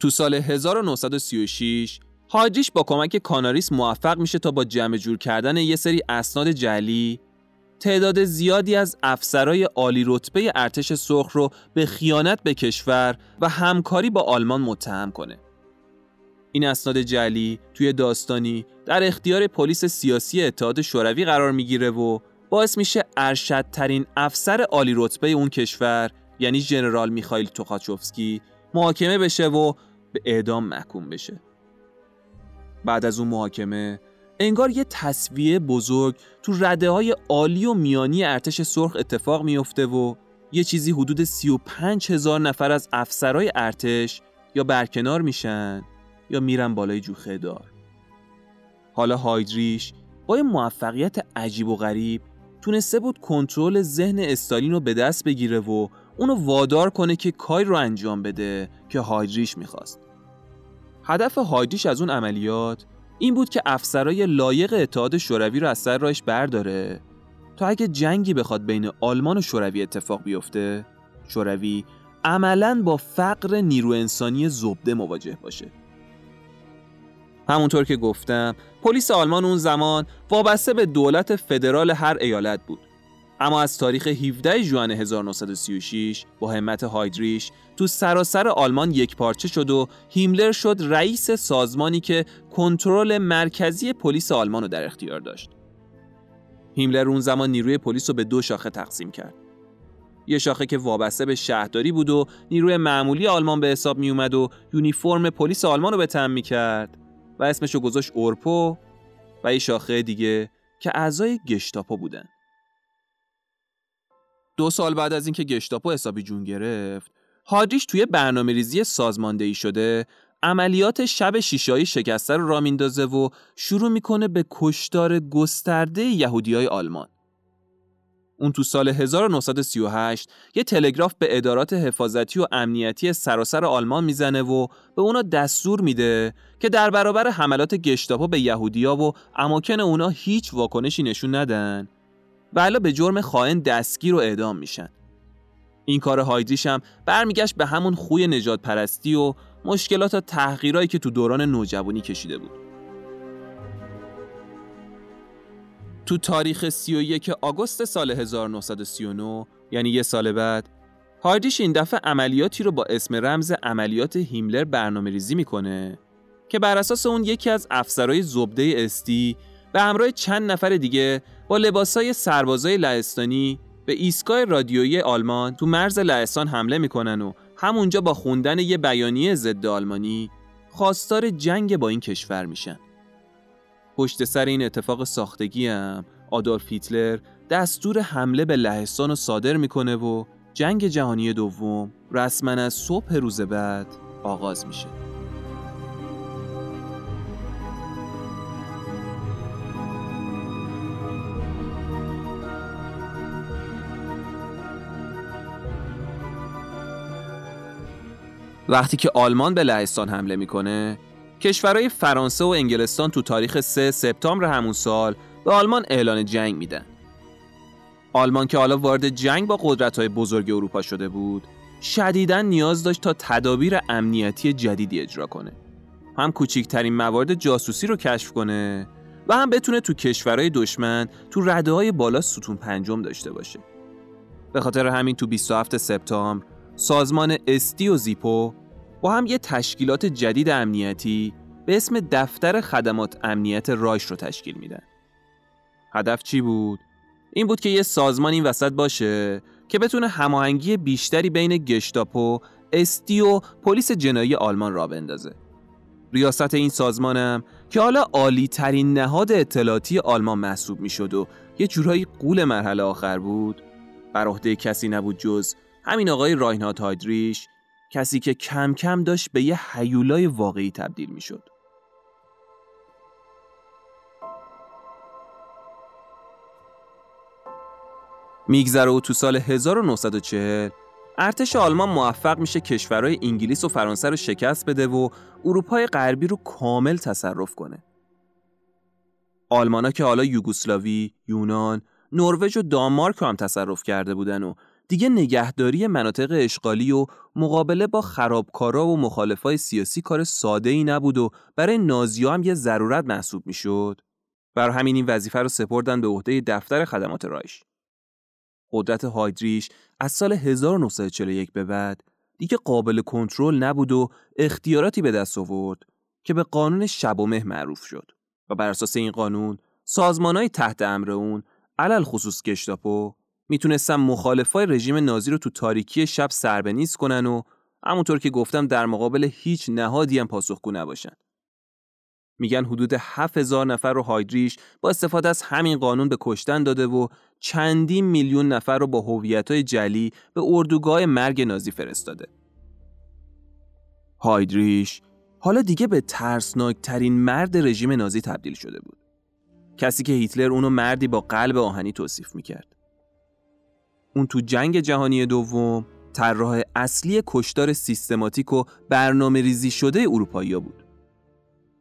تو سال هزار و نهصد و سی و شش هایدریش با کمک کاناریس موفق میشه تا با جمع جور کردن یه سری اسناد جعلی تعداد زیادی از افسرای عالی رتبه ارتش سرخ رو به خیانت به کشور و همکاری با آلمان متهم کنه. این اسناد جعلی توی داستانی در اختیار پلیس سیاسی اتحاد شوروی قرار میگیره و باعث میشه ارشدترین افسر عالی رتبه اون کشور یعنی ژنرال میخائیل توخاچفسکی محاکمه بشه و به اعدام محکوم بشه. بعد از اون محاکمه انگار یه تسویه بزرگ تو رده‌های عالی و میانی ارتش سرخ اتفاق میفته و یه چیزی حدود سی و پنج هزار نفر از افسرای ارتش یا برکنار میشن یا میرن بالای جوخه دار. حالا هایدریش با یه موفقیت عجیب و غریب تونسته بود کنترل ذهن استالین رو به دست بگیره و اونو وادار کنه که کاری رو انجام بده که هایدریش میخواست. هدف هایدریش از اون عملیات این بود که افسرای لایق اتحاد شوروی رو از سر راهش برداره تا اگه جنگی بخواد بین آلمان و شوروی اتفاق بیفته، شوروی عملاً با فقر نیرو انسانی زبده مواجه باشه. همونطور که گفتم، پلیس آلمان اون زمان وابسته به دولت فدرال هر ایالت بود. اما از تاریخ هفدهم ژوئن هزار و نهصد و سی و شش با همت هایدریش تو سراسر آلمان یکپارچه شد و هیملر شد رئیس سازمانی که کنترل مرکزی پلیس آلمان رو در اختیار داشت. هیملر اون زمان نیروی پلیس رو به دو شاخه تقسیم کرد. یه شاخه که وابسته به شهرداری بود و نیروی معمولی آلمان به حساب می اومد و یونیفرم پلیس آلمان رو به تن می کرد و اسمش رو گذاشت اورپو، و یه شاخه دیگه که اعضای گشتاپو بودن. دو سال بعد از اینکه گشتاپو حسابی جون گرفت، هایدریش توی برنامه‌ریزی سازماندهی شده عملیات شب شیشه‌ای شکسته رو راه میندازه و شروع میکنه به کشتار گسترده یهودیای آلمان. اون تو سال هزار و نهصد و سی و هشت یه تلگراف به ادارات حفاظتی و امنیتی سراسر آلمان میزنه و به اونا دستور میده که در برابر حملات گشتاپو به یهودیا و اماکن اونا هیچ واکنشی نشون ندن و الا به جرم خائن دستگیر و اعدام میشن. این کار هایدریش هم برمیگشت به همون خوی نجات پرستی و مشکلات و تحقیرایی که تو دوران نوجوانی کشیده بود. تو تاریخ سی و یکم آگوست سال هزار و نهصد و سی و نه یعنی یه سال بعد، هایدریش این دفعه عملیاتی رو با اسم رمز عملیات هیملر برنامه‌ریزی میکنه که بر اساس اون یکی از افسرهای زبده استی به همراه چند نفر دیگه با لباسای سربازای لهستانی به ایستگاه رادیویی آلمان تو مرز لهستان حمله میکنن و همونجا با خوندن یه بیانیه ضد آلمانی خواستار جنگ با این کشور میشن. پشت سر این اتفاق ساختگی هم آدولف هیتلر دستور حمله به لهستان رو صادر میکنه و جنگ جهانی دوم رسما از صبح روز بعد آغاز میشه. وقتی که آلمان به لهستان حمله میکنه، کشورهای فرانسه و انگلستان تو تاریخ سوم سپتامبر همون سال به آلمان اعلان جنگ میدن. آلمان که حالا وارد جنگ با قدرت‌های بزرگ اروپا شده بود، شدیداً نیاز داشت تا تدابیر امنیتی جدیدی اجرا کنه. هم کوچکترین موارد جاسوسی رو کشف کنه و هم بتونه تو کشورهای دشمن تو رده‌های بالا ستون پنجم داشته باشه. به خاطر همین تو بیست و هفتم سپتامبر سازمان استی و زیپو با هم یه تشکیلات جدید امنیتی به اسم دفتر خدمات امنیت رایش رو تشکیل میدن. هدف چی بود؟ این بود که یه سازمان این وسط باشه که بتونه هماهنگی بیشتری بین گشتاپو، استی و پلیس جنایی آلمان را بندازه. ریاست این سازمانم که حالا عالی ترین نهاد اطلاعاتی آلمان محسوب میشد و یه جورایی غول مرحله آخر بود، بر عهده کسی نبود جز همین آقای راینهارت هایدریش، کسی که کم کم داشت به یه هیولای واقعی تبدیل می شد. میگذره و تو سال هزار و نهصد و چهل ارتش آلمان موفق میشه کشورهای انگلیس و فرانسه رو شکست بده و اروپای غربی رو کامل تصرف کنه. آلمانا که حالا یوگسلاوی، یونان، نروژ و دانمارک رو هم تصرف کرده بودن و دیگه نگهداری مناطق اشغالی و مقابله با خرابکارا و مخالفای سیاسی کار ساده‌ای نبود و برای نازی‌ها هم یه ضرورت محسوب می‌شد. برای همین این وظیفه رو سپردن به عهده دفتر خدمات رایش. قدرت هایدریش از سال هزار و نهصد و چهل و یک به بعد دیگه قابل کنترل نبود و اختیاراتی به دست آورد که به قانون شب و مه معروف شد و بر اساس این قانون سازمان‌های تحت امر اون، علل خصوص گشتاپو، میتونستن مخالفای رژیم نازی رو تو تاریکی شب سربنیز کنن و همونطور که گفتم در مقابل هیچ نهادی هم پاسخگو نباشن. میگن حدود هفت هزار نفر رو هایدریش با استفاده از همین قانون به کشتن داده و چندین میلیون نفر رو با هویت‌های جعلی به اردوگاه مرگ نازی فرستاده. هایدریش حالا دیگه به ترسناکترین مرد رژیم نازی تبدیل شده بود. کسی که هیتلر اونو مردی با قلب آهنی توصیف میکرد. اون تو جنگ جهانی دوم طراح اصلی کشتار سیستماتیک و برنامه ریزی شده اروپایی‌ها بود.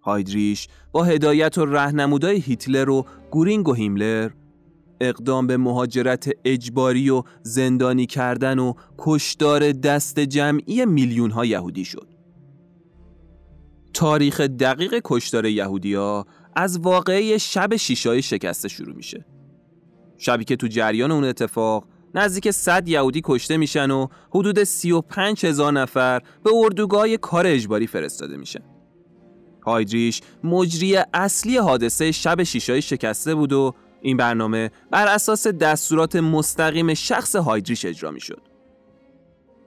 هایدریش با هدایت و راهنمودای هیتلر و گورینگ و هیملر اقدام به مهاجرت اجباری و زندانی کردن و کشتار دست جمعی میلیون‌ها یهودی شد. تاریخ دقیق کشتار یهودی‌ها از واقعه شب شیشه‌های شکسته شروع میشه. شبی که تو جریان اون اتفاق نزدیک صد یهودی کشته میشن و حدود سی و پنج هزار نفر به اردوگاه کار اجباری فرستاده میشن. هایدریش مجری اصلی حادثه شب شیشه‌های شکسته بود و این برنامه بر اساس دستورات مستقیم شخص هایدریش اجرا میشد.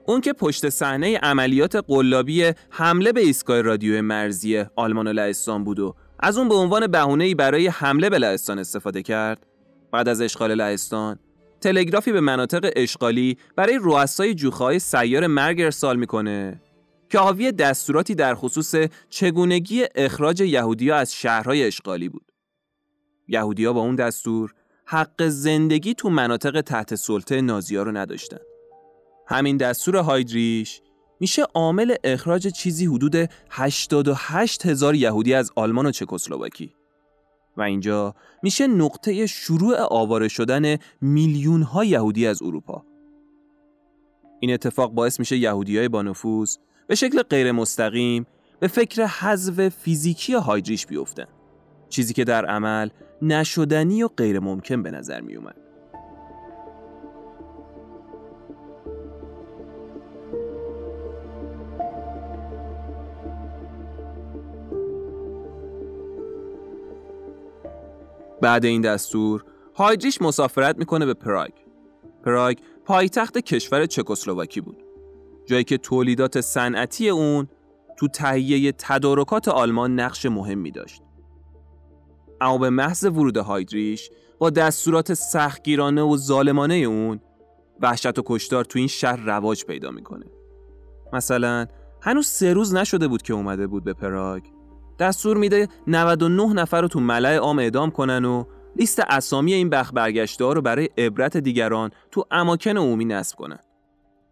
اون که پشت صحنه عملیات قلابی حمله به ایستگاه رادیو مرزی آلمان و لهستان بود و از اون به عنوان بهونه‌ای برای حمله به لهستان استفاده کرد. بعد از اشغال لهستان تلگرافی به مناطق اشغالی برای رؤسای جوخه‌های سیار مرگ ارسال میکنه که حاوی دستوراتی در خصوص چگونگی اخراج یهودی‌ها از شهرهای اشغالی بود. یهودی‌ها با اون دستور حق زندگی تو مناطق تحت سلطه نازی‌ها رو نداشتن. همین دستور هایدریش میشه عامل اخراج چیزی حدود هشتاد و هشت هزار یهودی از آلمان و چکسلواکی و اینجا میشه نقطه شروع آواره شدن میلیون‌ها یهودی از اروپا. این اتفاق باعث میشه یهودی‌های با نفوذ به شکل غیر مستقیم به فکر حذف فیزیکی هایدریش بیفتن، چیزی که در عمل نشدنی و غیر ممکن به نظر می اومد. بعد این دستور هایدریش مسافرت میکنه به پراگ. پراگ پایتخت کشور چکسلواکی بود، جایی که تولیدات صنعتی اون تو تهیه تدارکات آلمان نقش مهمی داشت. اما به محض ورود هایدریش با دستورات سختگیرانه و ظالمانه اون، وحشت و کشتار تو این شهر رواج پیدا میکنه. مثلا هنوز سه روز نشده بود که اومده بود به پراگ، دستور میده نود و نه نفر رو تو ملأ عام اعدام کنن و لیست اسامی این بخت برگشته‌ها رو برای عبرت دیگران تو اماکن عمومی نصب کنن.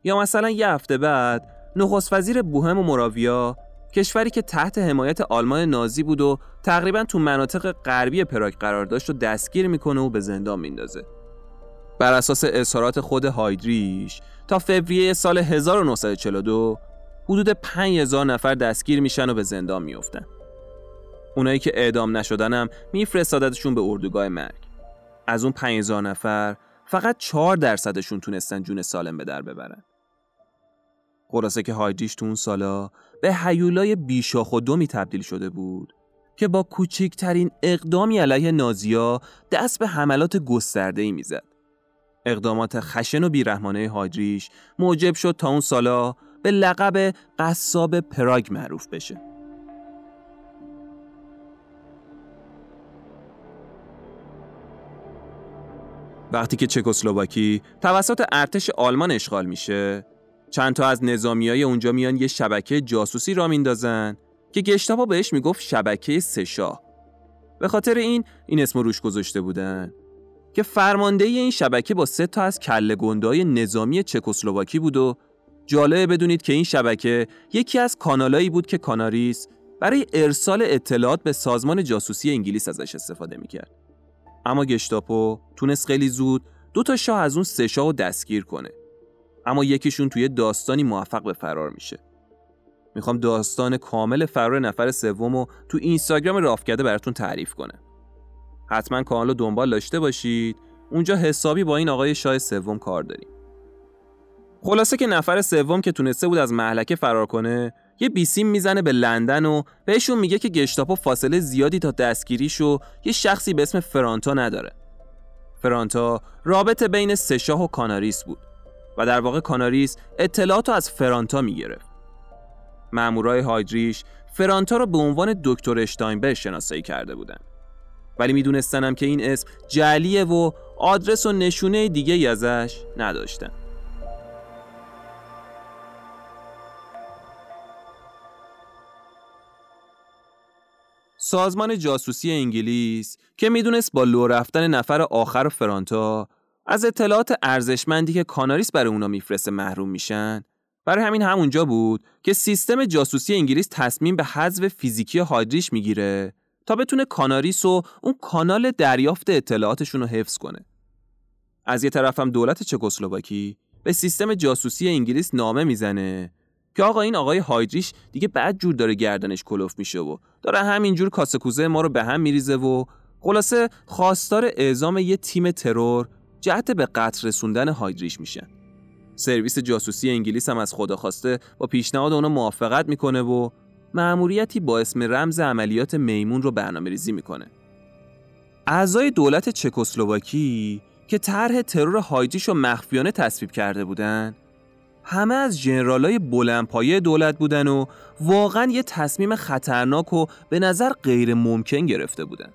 یا مثلا یه هفته بعد نخست وزیر بوهم و مراویا، کشوری که تحت حمایت آلمان نازی بود و تقریباً تو مناطق غربی پراگ قرار داشت، رو دستگیر میکنه و به زندان میندازه. بر اساس اظهارات خود هایدریش تا فوریه سال هزار و نهصد و چهل و دو حدود پنج هزار نفر دستگیر میشن و به زندان میافتن. اونایی که اعدام نشدن هم میفرستادتشون به اردوگاه مرگ. از اون پنج هزار نفر فقط چهار درصدشون تونستن جون سالم به در ببرن. خلاصه که هایدریش تو اون سالا به هیولای بیشاخ و دومی تبدیل شده بود که با کوچکترین اقدامی علیه نازی‌ها دست به حملات گسترده‌ای میزد. اقدامات خشن و بیرحمانه هایدریش موجب شد تا اون سالا به لقب قصاب پراگ معروف بشه. وقتی که چکسلواکی توسط ارتش آلمان اشغال میشه، چند تا از نظامیای اونجا میان یه شبکه جاسوسی را میندازن که گشتاپو بهش میگفت شبکه سشاه. به خاطر این این اسم روش گذاشته بودن که فرمانده این شبکه با سه تا از کله گندای نظامی چکسلواکی بود و جالب بدونید که این شبکه یکی از کانالایی بود که کاناریس برای ارسال اطلاعات به سازمان جاسوسی انگلیس ازش استفاده میکرد. اما گشتاپو تونست خیلی زود دو تا شاه از اون سه شاه رو دستگیر کنه. اما یکیشون توی داستانی موفق به فرار میشه. میخوام داستان کامل فرار نفر سومو تو اینستاگرام راوکده براتون تعریف کنه. حتما کانالو دنبال داشته باشید. اونجا حسابی با این آقای شاه سوم کار داریم. خلاصه که نفر سوم که تونسته بود از مهلکه فرار کنه، یه بیسیم میزنه به لندن و بهشون میگه که گشتاپو فاصله زیادی تا دستگیریشو یه شخصی به اسم فرانتا نداره. فرانتا رابطه بین سه شاه و کاناریس بود و در واقع کاناریس اطلاعاتو از فرانتا میگرفت. مامورای هایدریش فرانتا رو به عنوان دکتر اشتاینبرگ شناسایی کرده بودن، ولی میدونستنم که این اسم جعلیه و آدرس و نشونه دیگه‌ای ازش نداشتن. سازمان جاسوسی انگلیس که میدونست با لو رفتن نفر آخر فرانتا از اطلاعات ارزشمندی که کاناریس برای اونا میفرسته محروم میشن، برای همین همونجا بود که سیستم جاسوسی انگلیس تصمیم به حذف فیزیکی هایدریش میگیره تا بتونه کاناریس و اون کانال دریافت اطلاعاتشون رو حفظ کنه. از یه طرف هم دولت چکسلواکی به سیستم جاسوسی انگلیس نامه میزنه که آقا این آقای هایدریش دیگه بعد جور داره گردنش کلوف میشه و داره همینجور کاسه کوزه ما رو به هم میریزه و خلاصه خواستار اعزام یه تیم ترور جهت به قتل رسوندن هایدریش میشن. سرویس جاسوسی انگلیس هم از خدا خواسته با پیشنهاد اونا موافقت میکنه و مأموریتی با اسم رمز عملیات میمون رو برنامه‌ریزی میکنه. اعضای دولت چکسلواکی که طرح ترور هایدریش رو مخفیانه تصویب کرده بودن، همه از ژنرالای بلندپایه دولت بودن و واقعا یه تصمیم خطرناک و به نظر غیر ممکن گرفته بودن.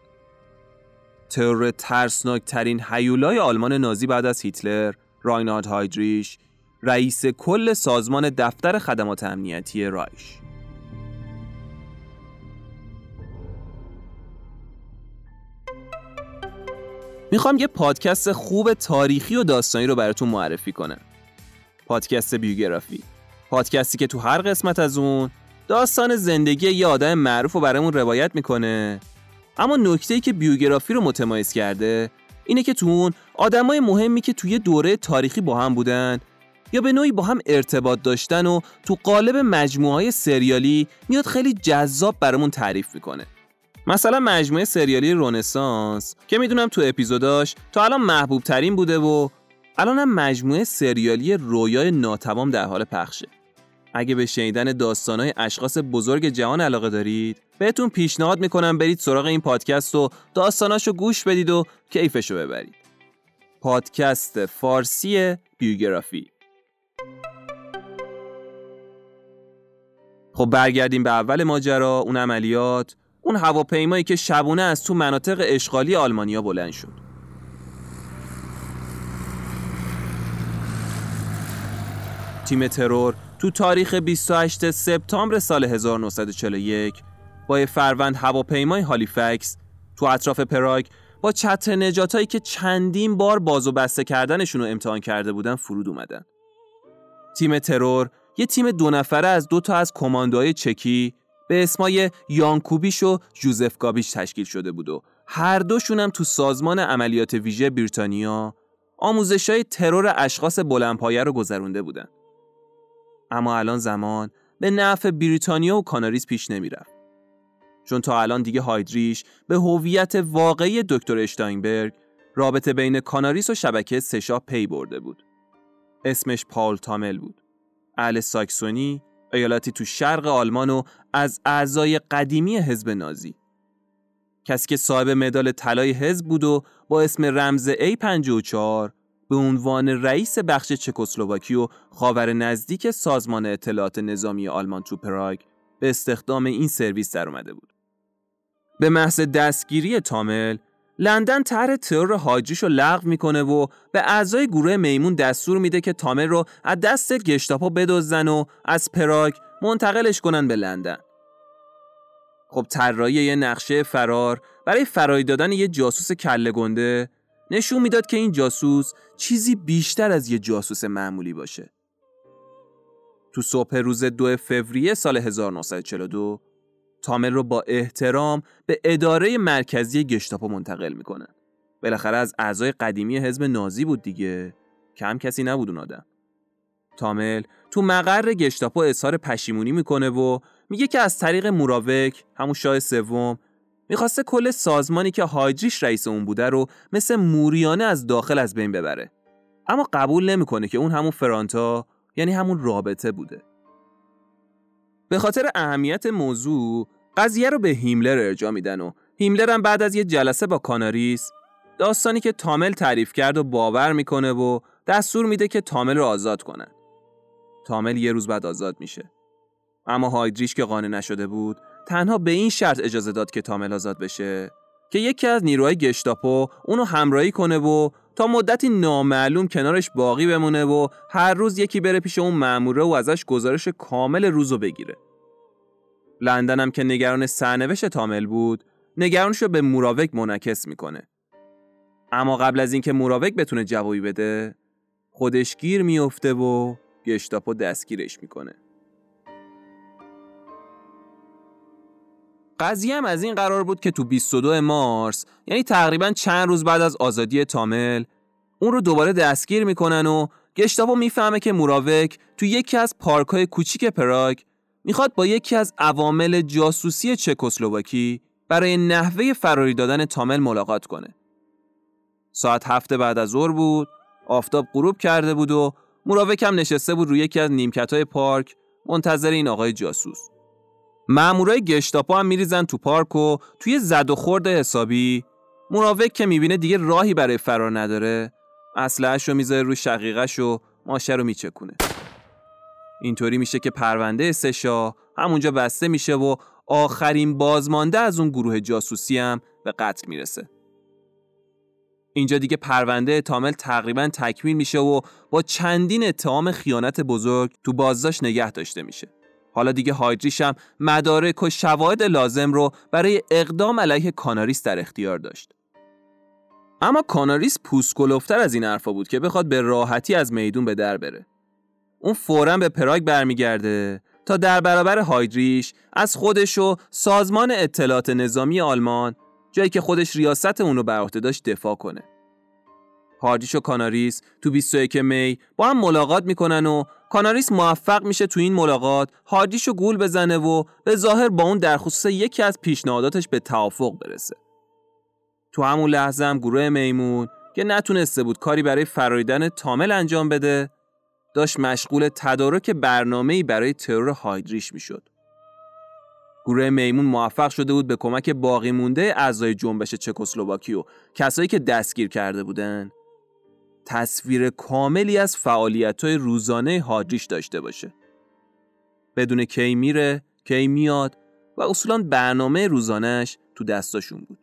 ترور ترسناک ترین هیولای آلمان نازی بعد از هیتلر، راینهارت هایدریش، رئیس کل سازمان دفتر خدمات امنیتی رایش. میخوام یه پادکست خوب تاریخی و داستانی رو براتون معرفی کنم. پادکست بیوگرافی، پادکستی که تو هر قسمت از اون داستان زندگی یه آدم معروف رو برامون روایت میکنه. اما نکته‌ای که بیوگرافی رو متمایز کرده اینه که تو اون آدمای مهمی که توی دوره تاریخی با هم بودن یا به نوعی با هم ارتباط داشتن و تو قالب مجموعه‌های سریالی میاد خیلی جذاب برامون تعریف میکنه. مثلا مجموعه سریالی رنسانس که میدونم تو اپیزوداش تا الان محبوب ترین بوده و الان هم مجموعه سریالی رویای ناتمام در حال پخشه. اگه به شنیدن داستانهای اشخاص بزرگ جهان علاقه دارید، بهتون پیشنهاد میکنم برید سراغ این پادکست و داستاناشو گوش بدید و کیفشو ببرید. پادکست فارسی بیوگرافی. خب برگردیم به اول ماجرا، اون عملیات، اون هواپیمایی که شبونه از تو مناطق اشغالی آلمانیا بلند شد. تیم ترور تو تاریخ بیست و هشتم سپتامبر سال هزار و نهصد و چهل و یک با فروند هواپیمای هالیفکس تو اطراف پراگ با چتر نجاتایی که چندین بار باز و بسته کردنشون رو امتحان کرده بودن فرود اومدن. تیم ترور یه تیم دو نفره از دو تا از کماندوهای چکی به اسمای یان کوبیش و جوزف گابیش تشکیل شده بود و هر دوشون هم تو سازمان عملیات ویژه بریتانیا آموزش‌های ترور اشخاص بلندپایه رو گذرونده بودن. اما الان زمان به نفع بریتانیا و کاناریس پیش نمی رفت، چون تا الان دیگه هایدریش به هویت واقعی دکتر اشتاینبرگ رابطه بین کاناریس و شبکه سه شاه پی برده بود. اسمش پاول تومل بود، اهل ساکسونی، ایالتی تو شرق آلمان و از اعضای قدیمی حزب نازی، کسی که صاحب مدال طلای حزب بود و با اسم رمز ای پنجاه و چهار به عنوان رئیس بخش چکسلواکی و خاور نزدیک سازمان اطلاعات نظامی آلمان تو پراگ به استخدام این سرویس در اومده بود. به محض دستگیری تومل، لندن طرح ترور هایدریش رو لغو میکنه و به اعضای گروه میمون دستور میده که تومل رو از دست گشتاپو بدزدن و از پراگ منتقلش کنن به لندن. خب طراحی یه نقشه فرار برای فراری دادن یه جاسوس کله گنده نشون میداد که این جاسوس چیزی بیشتر از یه جاسوس معمولی باشه. تو صبح روز دو فوریه سال هزار و نهصد و چهل و دو تومل رو با احترام به اداره مرکزی گشتاپو منتقل میکنن. بالاخره از اعضای قدیمی حزب نازی بود دیگه، کم کسی نبود اون آدم. تومل تو مقر گشتاپو اظهار پشیمونی میکنه و میگه که از طریق مراوک، همون شاه سوم، میخواسته کل سازمانی که هایدریش رئیس اون بوده رو مثل موریانه از داخل از بین ببره. اما قبول نمیکنه که اون همون فرانتا، یعنی همون رابطه بوده. به خاطر اهمیت موضوع قضیه رو به هیملر ارجاع میدن و هیملر هم بعد از یه جلسه با کاناریس داستانی که تومل تعریف کرد و باور میکنه و دستور میده که تومل رو آزاد کنن. تومل یه روز بعد آزاد میشه. اما هایدریش که قانع نشده بود، تنها به این شرط اجازه داد که تومل آزاد بشه که یکی از نیروهای گشتاپو اونو همراهی کنه و تا مدتی نامعلوم کنارش باقی بمونه و هر روز یکی بره پیش اون مأموره و ازش گزارش کامل روزو بگیره. لندن هم که نگران سرنوشت تومل بود، نگرانشو به مراوک منعکس میکنه. اما قبل از اینکه مراوک بتونه جوابی بده، خودش گیر میفته و گشتاپو دستگیرش میکنه. قضیه هم از این قرار بود که تو بیست و دو مارس، یعنی تقریباً چند روز بعد از آزادی تومل، اون رو دوباره دستگیر میکنن و گشتاپو میفهمه که مراوک تو یکی از پارک‌های کوچیک پراگ میخواد با یکی از عوامل جاسوسی چکسلواکی برای نحوه فراری دادن تومل ملاقات کنه. ساعت هفت بعد از ظهر بود، آفتاب غروب کرده بود و مراوک هم نشسته بود روی یکی از نیمکت‌های پارک منتظر این آقای جاسوس. مامورای گشتاپو هم میریزن تو پارک و توی زد و خورد حسابی مراوک که میبینه دیگه راهی برای فرار نداره، اسلحه‌شو میذاره روی شقیقه‌ش و ماشه رو میچکونه. اینطوری میشه که پرونده سشا همونجا بسته میشه و آخرین بازمانده از اون گروه جاسوسی هم به قتل میرسه. اینجا دیگه پرونده تومل تقریباً تکمیل میشه و با چندین اتهام خیانت بزرگ تو بازداشت نگه داشته میشه. حالا دیگه هایدریش هم مدارک و شواهد لازم رو برای اقدام علیه کاناریس در اختیار داشت. اما کاناریس پوسکلوفتر از این حرفا بود که بخواد به راحتی از میدون به در بره. اون فوراً به پراگ برمیگرده تا در برابر هایدریش از خودش و سازمان اطلاعات نظامی آلمان، جایی که خودش ریاست اون رو بر عهده داشت، دفاع کنه. هایدریش و کاناریس تو بیست و یکم می با هم ملاقات میکنن و کاناریس موفق میشه تو این ملاقات هایدریشو گول بزنه و به ظاهر با اون در خصوص یکی از پیشنهاداتش به توافق برسه. تو همون لحظه هم گروه میمون که نتونسته بود کاری برای فراريدن تومل انجام بده، داشت مشغول تدارک برنامه‌ای برای ترور هایدریش میشد. گروه میمون موفق شده بود به کمک باقی مونده اعضای جنبش چکسلواکی و کسایی که دستگیر کرده بودن تصویر کاملی از فعالیت‌های روزانه هایدریش داشته باشه. بدون کی میره، کی میاد و اصولاً برنامه روزانه‌اش تو دستاشون بود.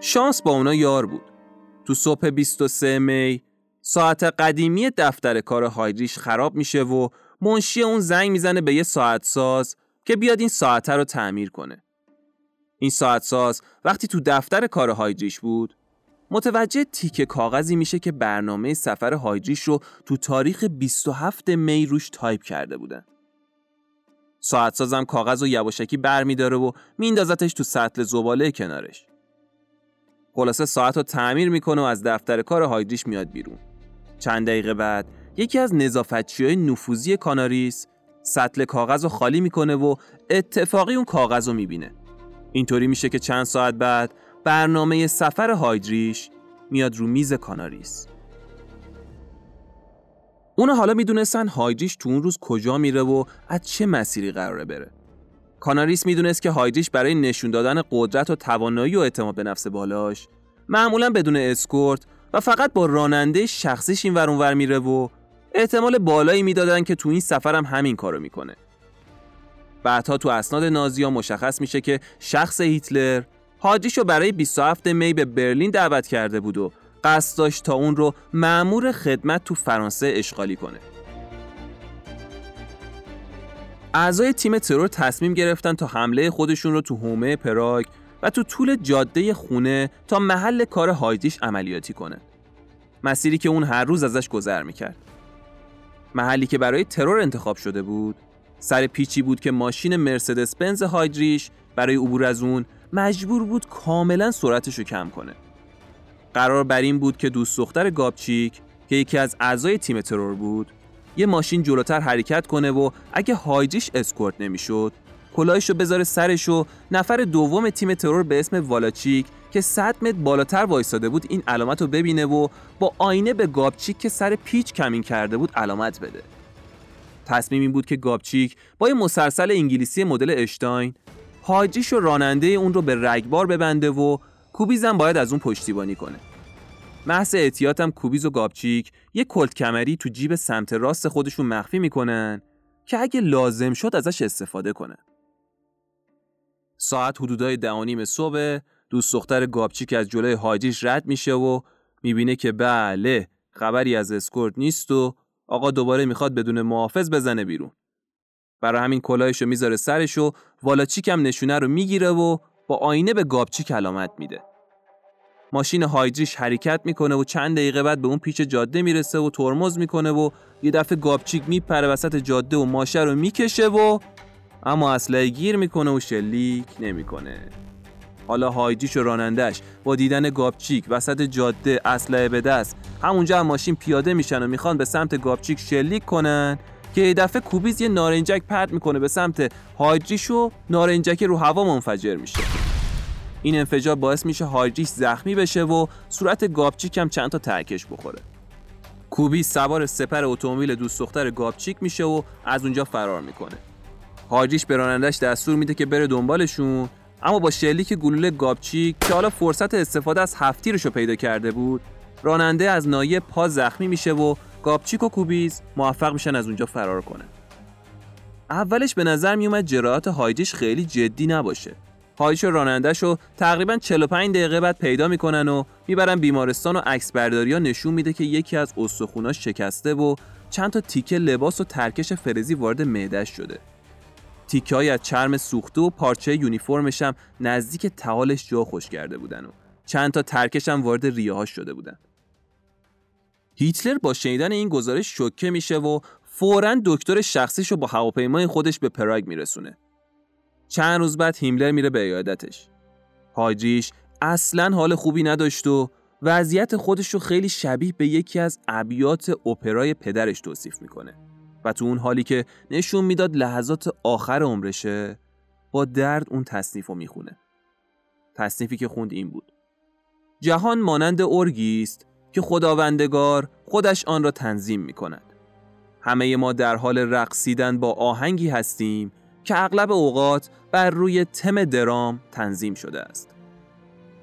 شانس با اونا یار بود. تو صبح بیست و سوم می ساعت قدیمی دفتر کار هایدریش خراب میشه و منشی اون زنگ میزنه به یه ساعت ساز که بیاد این ساعته رو تعمیر کنه. این ساعت ساز وقتی تو دفتر کار هایدریش بود، متوجه تیکه کاغذی میشه که برنامه سفر هایدریش رو تو تاریخ بیست و هفتم می روش تایپ کرده بودن. ساعت سازم کاغذ رو یواشکی برمیداره و میندازتش تو سطل زباله کنارش. خلاصه ساعت رو تعمیر میکنه و از دفتر کار هایدریش میاد بیرون. چند دقیقه بعد یکی از نظافتچیای نفوذی کاناریس سطل کاغذ رو خالی میکنه و اتفاقی اون کاغذ رو میبینه. اینطوری میشه که چند ساعت بعد برنامه سفر هایدریش میاد رو میز کاناریس. اونا حالا میدونستن هایدریش تو اون روز کجا میره و از چه مسیری قراره بره. کاناریس میدونست که هایدریش برای نشون دادن قدرت و توانایی و اعتماد به نفس بالاش معمولا بدون اسکورت و فقط با راننده شخصیش این ور اون ور میره و احتمال بالایی میدادن که تو این سفر هم همین کارو میکنه. بعدها تو اسناد نازی ها مشخص میشه که شخص هیتلر هایدریشو برای بیست و هفتم می به برلین دعوت کرده بود و قصد داشت تا اون رو مأمور خدمت تو فرانسه اشغالی کنه. اعضای تیم ترور تصمیم گرفتن تا حمله خودشون رو تو حومه پراگ و تو طول جاده خونه تا محل کار هایدریش عملیاتی کنه. مسیری که اون هر روز ازش گذر میکرد. محلی که برای ترور انتخاب شده بود، سر پیچی بود که ماشین مرسدس بنز هایدریش برای عبور از اون مجبور بود کاملا سرعتشو کم کنه. قرار بر این بود که دوست دختر گابچیک که یکی از اعضای تیم ترور بود، یه ماشین جلوتر حرکت کنه و اگه هایدریش اسکورت نمیشد، کلاهشو بذاره سرشو نفر دوم تیم ترور به اسم والاچیک که صد متر بالاتر وایساده بود این علامتو ببینه و با آینه به گابچیک که سر پیچ کمین کرده بود علامت بده. تصمیم این بود که گابچیک با یه مسلسل انگلیسی مدل اشتاین هایدریش و راننده اون رو به رگبار ببنده و کوبیز هم باید از اون پشتیبانی کنه. محض احتیاط هم کوبیز و گابچیک یه کلت کمری تو جیب سمت راست خودشون مخفی میکنن که اگه لازم شد ازش استفاده کنن. ساعت حدودای ده و نیم صبح دوست دختر گابچیک از جلوی هایدریش رد میشه و میبینه که بله خبری از اسکورت نیست و آقا دوباره میخواد بدون محافظ بزنه بیرون. برای همین کلاهشو میذاره سرش و والاچیک هم نشونه رو میگیره و با آینه به گابچیک علامت میده. ماشین هایدریش حرکت میکنه و چند دقیقه بعد به اون پیچ جاده میرسه و ترمز میکنه و یه دفعه گابچیک میپره وسط جاده و ماشه رو میکشه و اما اسلحه گیر میکنه و شلیک نمیکنه. حالا هایدریش و رانندش با دیدن گابچیک وسط جاده اسلحه به دست همونجا هم ماشین پیاده میشن و میخوان به سمت گابچیک شلیک کنن که یه دفعه کوبیز یه نارنجک پرت میکنه به سمت هایدریش و نارنجک رو هوا منفجر میشه. این انفجار باعث میشه هایدریش زخمی بشه و صورت گابچیک هم چند تا ترکش بخوره. کوبیز سوار سپر اتومبیل دوست دختر گابچیک میشه و از اونجا فرار میکنه. هایدریش به رانندش دستور میده که بره دنبالشون، اما با شلیک گلوله گابچیک که حالا فرصت استفاده از هفت تیرشو پیدا کرده بود، راننده از نایه پا زخمی میشه و گابچیک و کوبیز موفق میشن از اونجا فرار کنه. اولش به نظر میومد جراحات هایدریش خیلی جدی نباشه. هایدریش و راننده‌شو تقریباً چهل و پنج دقیقه بعد پیدا میکنن و میبرن بیمارستان و عکسبرداری‌ها نشون میده که یکی از استخوناش شکسته و چند تا تیکه لباس و ترکش فلزی وارد معده‌اش شده. تیکه‌ای از چرم سوخته و پارچه یونیفرمش هم نزدیک تهالش جا خوش کرده بودن و چند تا ترکش هم وارد ریه‌هاش شده بودن. هیتلر با شنیدن این گزارش شوکه میشه و فوراً دکتر شخصیشو با هواپیمای خودش به پراگ میرسونه. چند روز بعد هیملر میره به عیادتش. هایدریش اصلاً حال خوبی نداشت و وضعیت خودشو خیلی شبیه به یکی از ابیات اپرای پدرش توصیف میکنه و تو اون حالی که نشون میداد لحظات آخر عمرشه، با درد اون تصنیفو میخونه. تصنیفی که خوند این بود: جهان مانند ارگیست که خداوندگار خودش آن را تنظیم می‌کند. همه ما در حال رقصیدن با آهنگی هستیم که اغلب اوقات بر روی تم درام تنظیم شده است.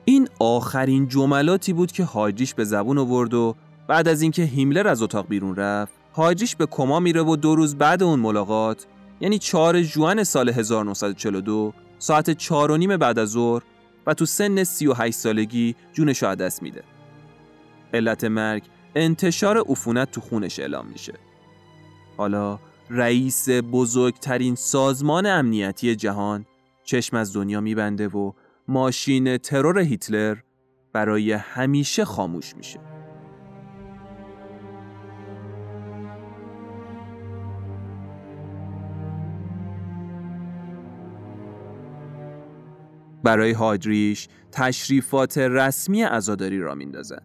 این آخرین جملاتی بود که هایدریش به زبون آورد و بعد از اینکه هیملر از اتاق بیرون رفت، هایدریش به کما میره و دو روز بعد اون ملاقات، یعنی چهارم ژوئن سال هزار و نهصد و چهل و دو ساعت چهار و نیم بعد از ظهر و تو سن سی و هشت سالگی جونش را از دست میده. علت مرگ انتشار عفونت تو خونش اعلام میشه. حالا رئیس بزرگترین سازمان امنیتی جهان چشم از دنیا میبنده و ماشین ترور هیتلر برای همیشه خاموش میشه. برای هایدریش تشریفات رسمی عزاداری را میندازن.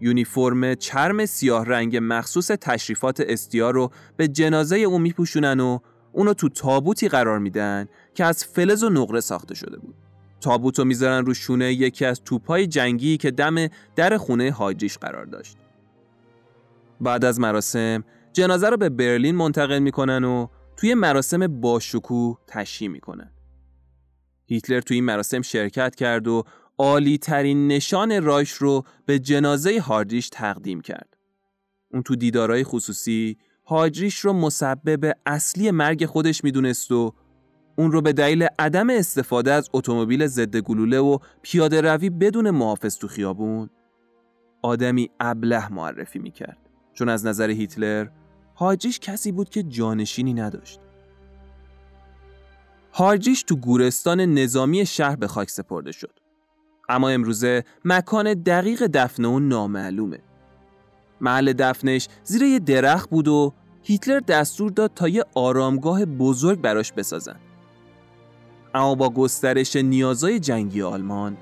یونیفرم چرم سیاه رنگ مخصوص تشریفات استیار رو به جنازه اون میپوشونن و اونو تو تابوتی قرار میدن که از فلز و نقره ساخته شده بود. تابوتو میذارن رو شونه یکی از توپای جنگی که دم در خونه هایدریش قرار داشت. بعد از مراسم جنازه رو به برلین منتقل میکنن و توی مراسم باشکوه تشییع میکنن. هیتلر توی این مراسم شرکت کرد و عالی ترین نشان رایش رو به جنازه هایدریش تقدیم کرد. اون تو دیدارهای خصوصی هایدریش رو مسبب اصلی مرگ خودش میدونست و اون رو به دلیل عدم استفاده از اتومبیل ضد گلوله و پیاده روی بدون محافظ تو خیابون آدمی ابله معرفی میکرد، چون از نظر هیتلر هایدریش کسی بود که جانشینی نداشت. هایدریش تو گورستان نظامی شهر به خاک سپرده شد، اما امروزه مکان دقیق دفن اون نامعلومه. محل دفنش زیر یه درخت بود و هیتلر دستور داد تا یه آرامگاه بزرگ براش بسازن. اما با گسترش نیازهای جنگی آلمان،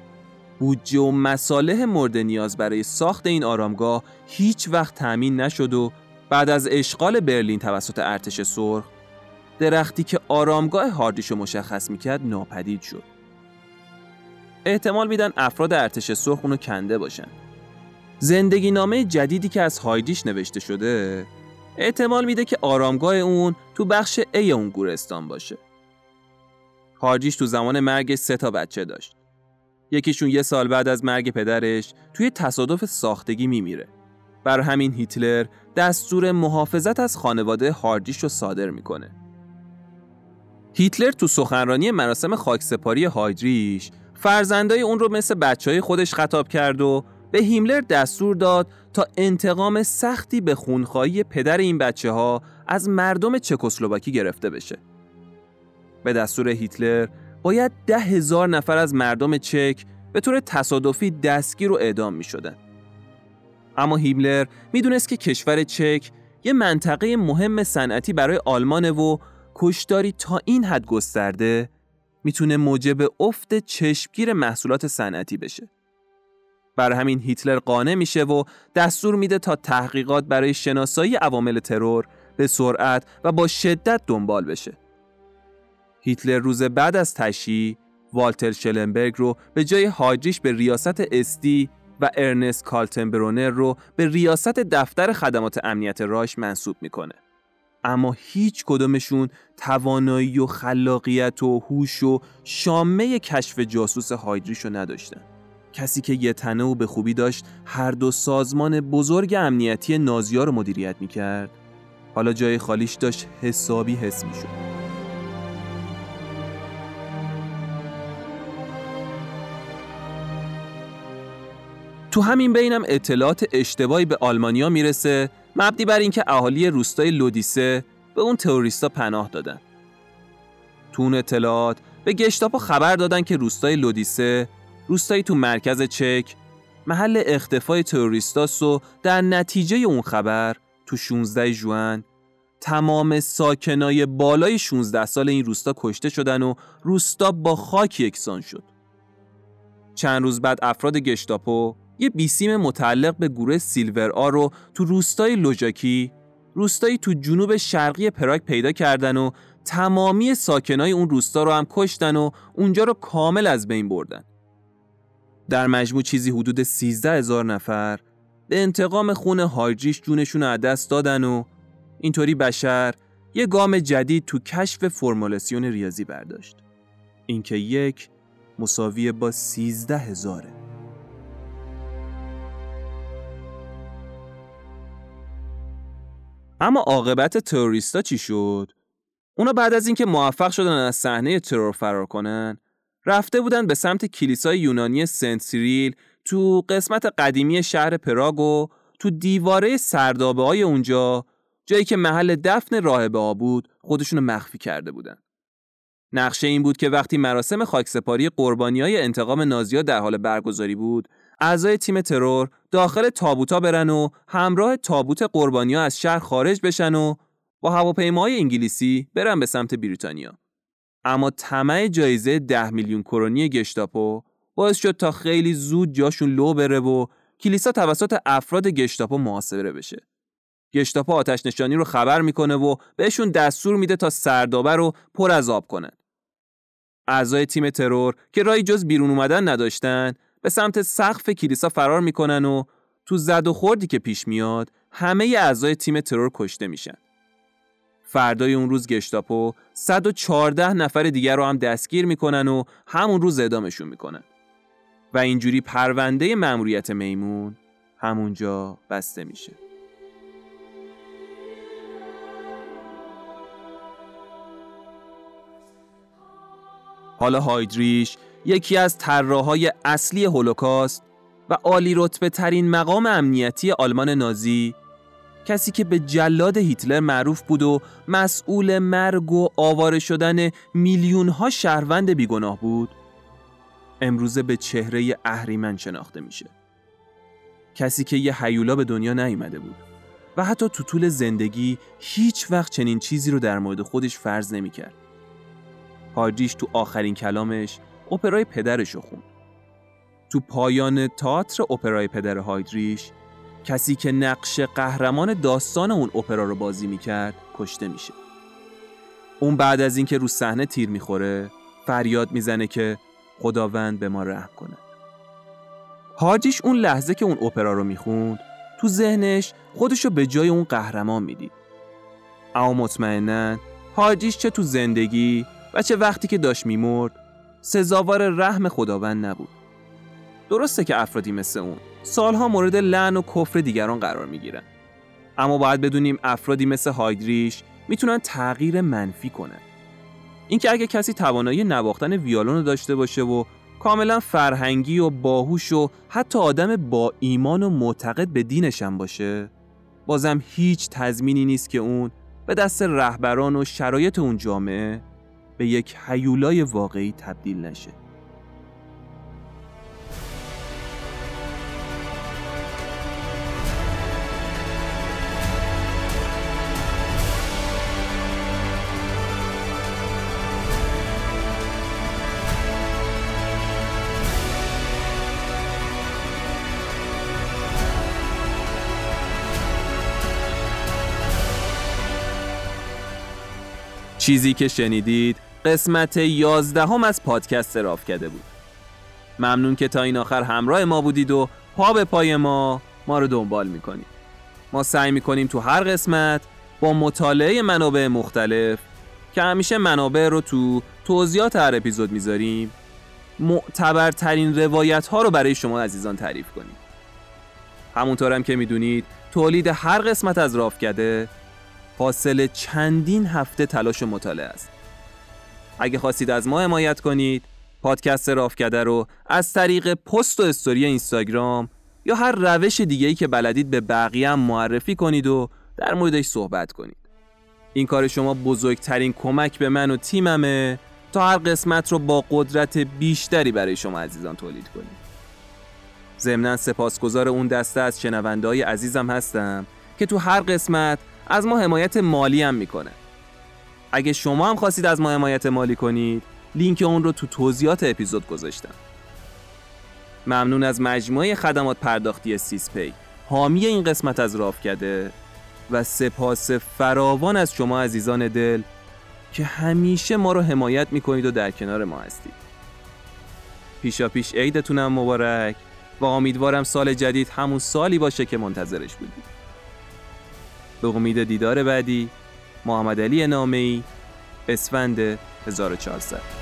بودجه و مصالح مورد نیاز برای ساخت این آرامگاه هیچ وقت تامین نشد و بعد از اشغال برلین توسط ارتش سرخ، درختی که آرامگاه هاردیشو مشخص میکرد ناپدید شد. احتمال میدن افراد ارتش سرخ اونو کنده باشن. زندگی نامه جدیدی که از هایدریش نوشته شده احتمال میده که آرامگاه اون تو بخش ای اون گورستان باشه. هایدریش تو زمان مرگش سه تا بچه داشت. یکیشون یه سال بعد از مرگ پدرش توی تصادف ساختگی میمیره. بر همین هیتلر دستور محافظت از خانواده هایدریش رو صادر میکنه. هیتلر تو سخنرانی مراسم خاکسپاری هایدریش فرزندای اون رو مثل بچهای خودش خطاب کرد و به هیملر دستور داد تا انتقام سختی به خونخواهی پدر این بچه‌ها از مردم چکسلواکی گرفته بشه. به دستور هیتلر باید ده هزار نفر از مردم چک به طور تصادفی دستگیر و اعدام می شدن. اما هیملر می دونست که کشور چک یه منطقه مهم صنعتی برای آلمانه و کشتاری تا این حد گسترده میتونه موجب افت چشمگیر محصولات صنعتی بشه. بر همین هیتلر قانع میشه و دستور میده تا تحقیقات برای شناسایی عوامل ترور به سرعت و با شدت دنبال بشه. هیتلر روز بعد از تشییع والتر شلنبرگ رو به جای هایدریش به ریاست استی و ارنست کالتنبرونر رو به ریاست دفتر خدمات امنیت راش منصوب میکنه. اما هیچ کدومشون توانایی و خلاقیت و هوش و شامه کشف جاسوس هایدریش رو نداشتن. کسی که یه تنه و به خوبی داشت هر دو سازمان بزرگ امنیتی نازی‌ها رو مدیریت میکرد، حالا جای خالیش داشت حسابی حس میشد. تو همین بینم اطلاعات اشتباهی به آلمانیا میرسه مبنی بر اینکه اهالی روستای لودیسه به اون تروریستا پناه دادن. تو اون اطلاعات به گشتاپو خبر دادن که روستای لودیسه روستایی تو مرکز چک محل اختفای تروریستاست و در نتیجه اون خبر تو شانزده ژوئن تمام ساکنای بالای شانزده سال این روستا کشته شدن و روستا با خاک یکسان شد. چند روز بعد افراد گشتاپو یه بیسیم متعلق به گروه سیلور آ رو تو روستای لوژاکی، روستایی تو جنوب شرقی پراگ پیدا کردن و تمامی ساکنای اون روستا رو هم کشتن و اونجا رو کامل از بین بردن. در مجموع چیزی حدود سیزده هزار نفر به انتقام خون هایدریش جونشون از دست دادن و اینطوری بشر یه گام جدید تو کشف فرمولاسیون ریاضی برداشت. اینکه یک مساوی با سیزده هزاره. اما عاقبت تروریستا چی شد؟ اونا بعد از اینکه موفق شدن از صحنه ترور فرار کنن، رفته بودن به سمت کلیسای یونانی سنت سیریل تو قسمت قدیمی شهر پراگ و تو دیواره سردابه‌های اونجا، جایی که محل دفن راهبه‌ها بود، خودشونو مخفی کرده بودن. نقشه این بود که وقتی مراسم خاکسپاری قربانیای انتقام نازی‌ها در حال برگزاری بود، اعضای تیم ترور داخل تابوتا برن و همراه تابوت قربانی‌ها از شهر خارج بشن و با هواپیماهای انگلیسی برن به سمت بریتانیا. اما طمع جایزه ده میلیون کرونی گشتاپو باعث شد تا خیلی زود جاشون لو بره و کلیسا توسط افراد گشتاپو محاصره بشه. گشتاپو آتش نشانی رو خبر میکنه و بهشون دستور میده تا سردابه رو پر از آب کنن. اعضای تیم ترور که راهی جز بیرون اومدن نداشتن، به سمت سقف کلیسا فرار میکنن و تو زد و خوردی که پیش میاد همه اعضای تیم ترور کشته میشن. فردای اون روز گشتاپو صد و چهارده نفر دیگر رو هم دستگیر میکنن و همون روز اعدامشون میکنن و اینجوری پرونده مأموریت میمون همونجا بسته میشه. حالا هایدریش یکی از طراحهای اصلی هولوکاست و عالی رتبه ترین مقام امنیتی آلمان نازی، کسی که به جلاد هیتلر معروف بود و مسئول مرگ و آواره شدن میلیون ها شهروند بیگناه بود، امروزه به چهره اهریمن شناخته میشه. کسی که یه هیولا به دنیا نیومده بود و حتی تو طول زندگی هیچ وقت چنین چیزی رو در مورد خودش فرض نمی‌کرد. هایدریش تو آخرین کلامش اپرای پدرش رو خوند. تو پایان تئاتر اپرای پدر هایدریش، کسی که نقش قهرمان داستان اون اپرا رو بازی می‌کرد کشته میشه. اون بعد از اینکه رو صحنه تیر می‌خوره، فریاد میزنه که خداوند به ما رحم کنه. هایدریش اون لحظه که اون اپرا رو می‌خوند، تو ذهنش خودشو به جای اون قهرمان میدید. اما مطمئناً هایدریش چه تو زندگی و چه وقتی که داشت می‌مرد، سزاوار رحم خداوند نبود. درسته که افرادی مثل اون سالها مورد لعن و کفر دیگران قرار میگیرن، اما باید بدونیم افرادی مثل هایدریش میتونن تغییر منفی کنن. اینکه اگه کسی توانایی نواختن ویولون رو داشته باشه و کاملا فرهنگی و باهوش و حتی آدم با ایمان و معتقد به دینش هم باشه، بازم هیچ تضمینی نیست که اون به دست رهبران و شرایط اون جامعه به یک هیولای واقعی تبدیل نشه. چیزی که شنیدید قسمت یازدهم از پادکست راوکده بود. ممنون که تا این آخر همراه ما بودید و پا به پای ما ما رو دنبال میکنید. ما سعی میکنیم تو هر قسمت با مطالعه منابع مختلف که همیشه منابع رو تو توضیحات هر اپیزود میذاریم، معتبرترین روایت ها رو برای شما عزیزان تعریف کنیم. همونطور هم که میدونید تولید هر قسمت از راوکده حاصل چندین هفته تلاش و مطالعه است. اگه خواستید از ما حمایت کنید، پادکست راوکده رو از طریق پست و استوری اینستاگرام یا هر روش دیگه‌ای که بلدید به بقیه هم معرفی کنید و در موردش صحبت کنید. این کار شما بزرگترین کمک به من و تیممه تا هر قسمت رو با قدرت بیشتری برای شما عزیزان تولید کنیم. ضمناً سپاسگزار اون دسته از شنونده‌های عزیزم هستم که تو هر قسمت از ما حمایت مالی هم میکنه. اگه شما هم خواستید از ما حمایت مالی کنید، لینک اون رو تو توضیحات اپیزود گذاشتم. ممنون از مجموعه خدمات پرداختی سیزپی، حامی این قسمت از راوکده، و سپاس فراوان از شما عزیزان دل که همیشه ما رو حمایت میکنید و در کنار ما هستید. پیشا پیش عیدتونم مبارک و امیدوارم سال جدید همون سالی باشه که منتظرش بودید. به امید دیدار بعدی، محمد علی نامعی، اسفند هزار و چهارصد.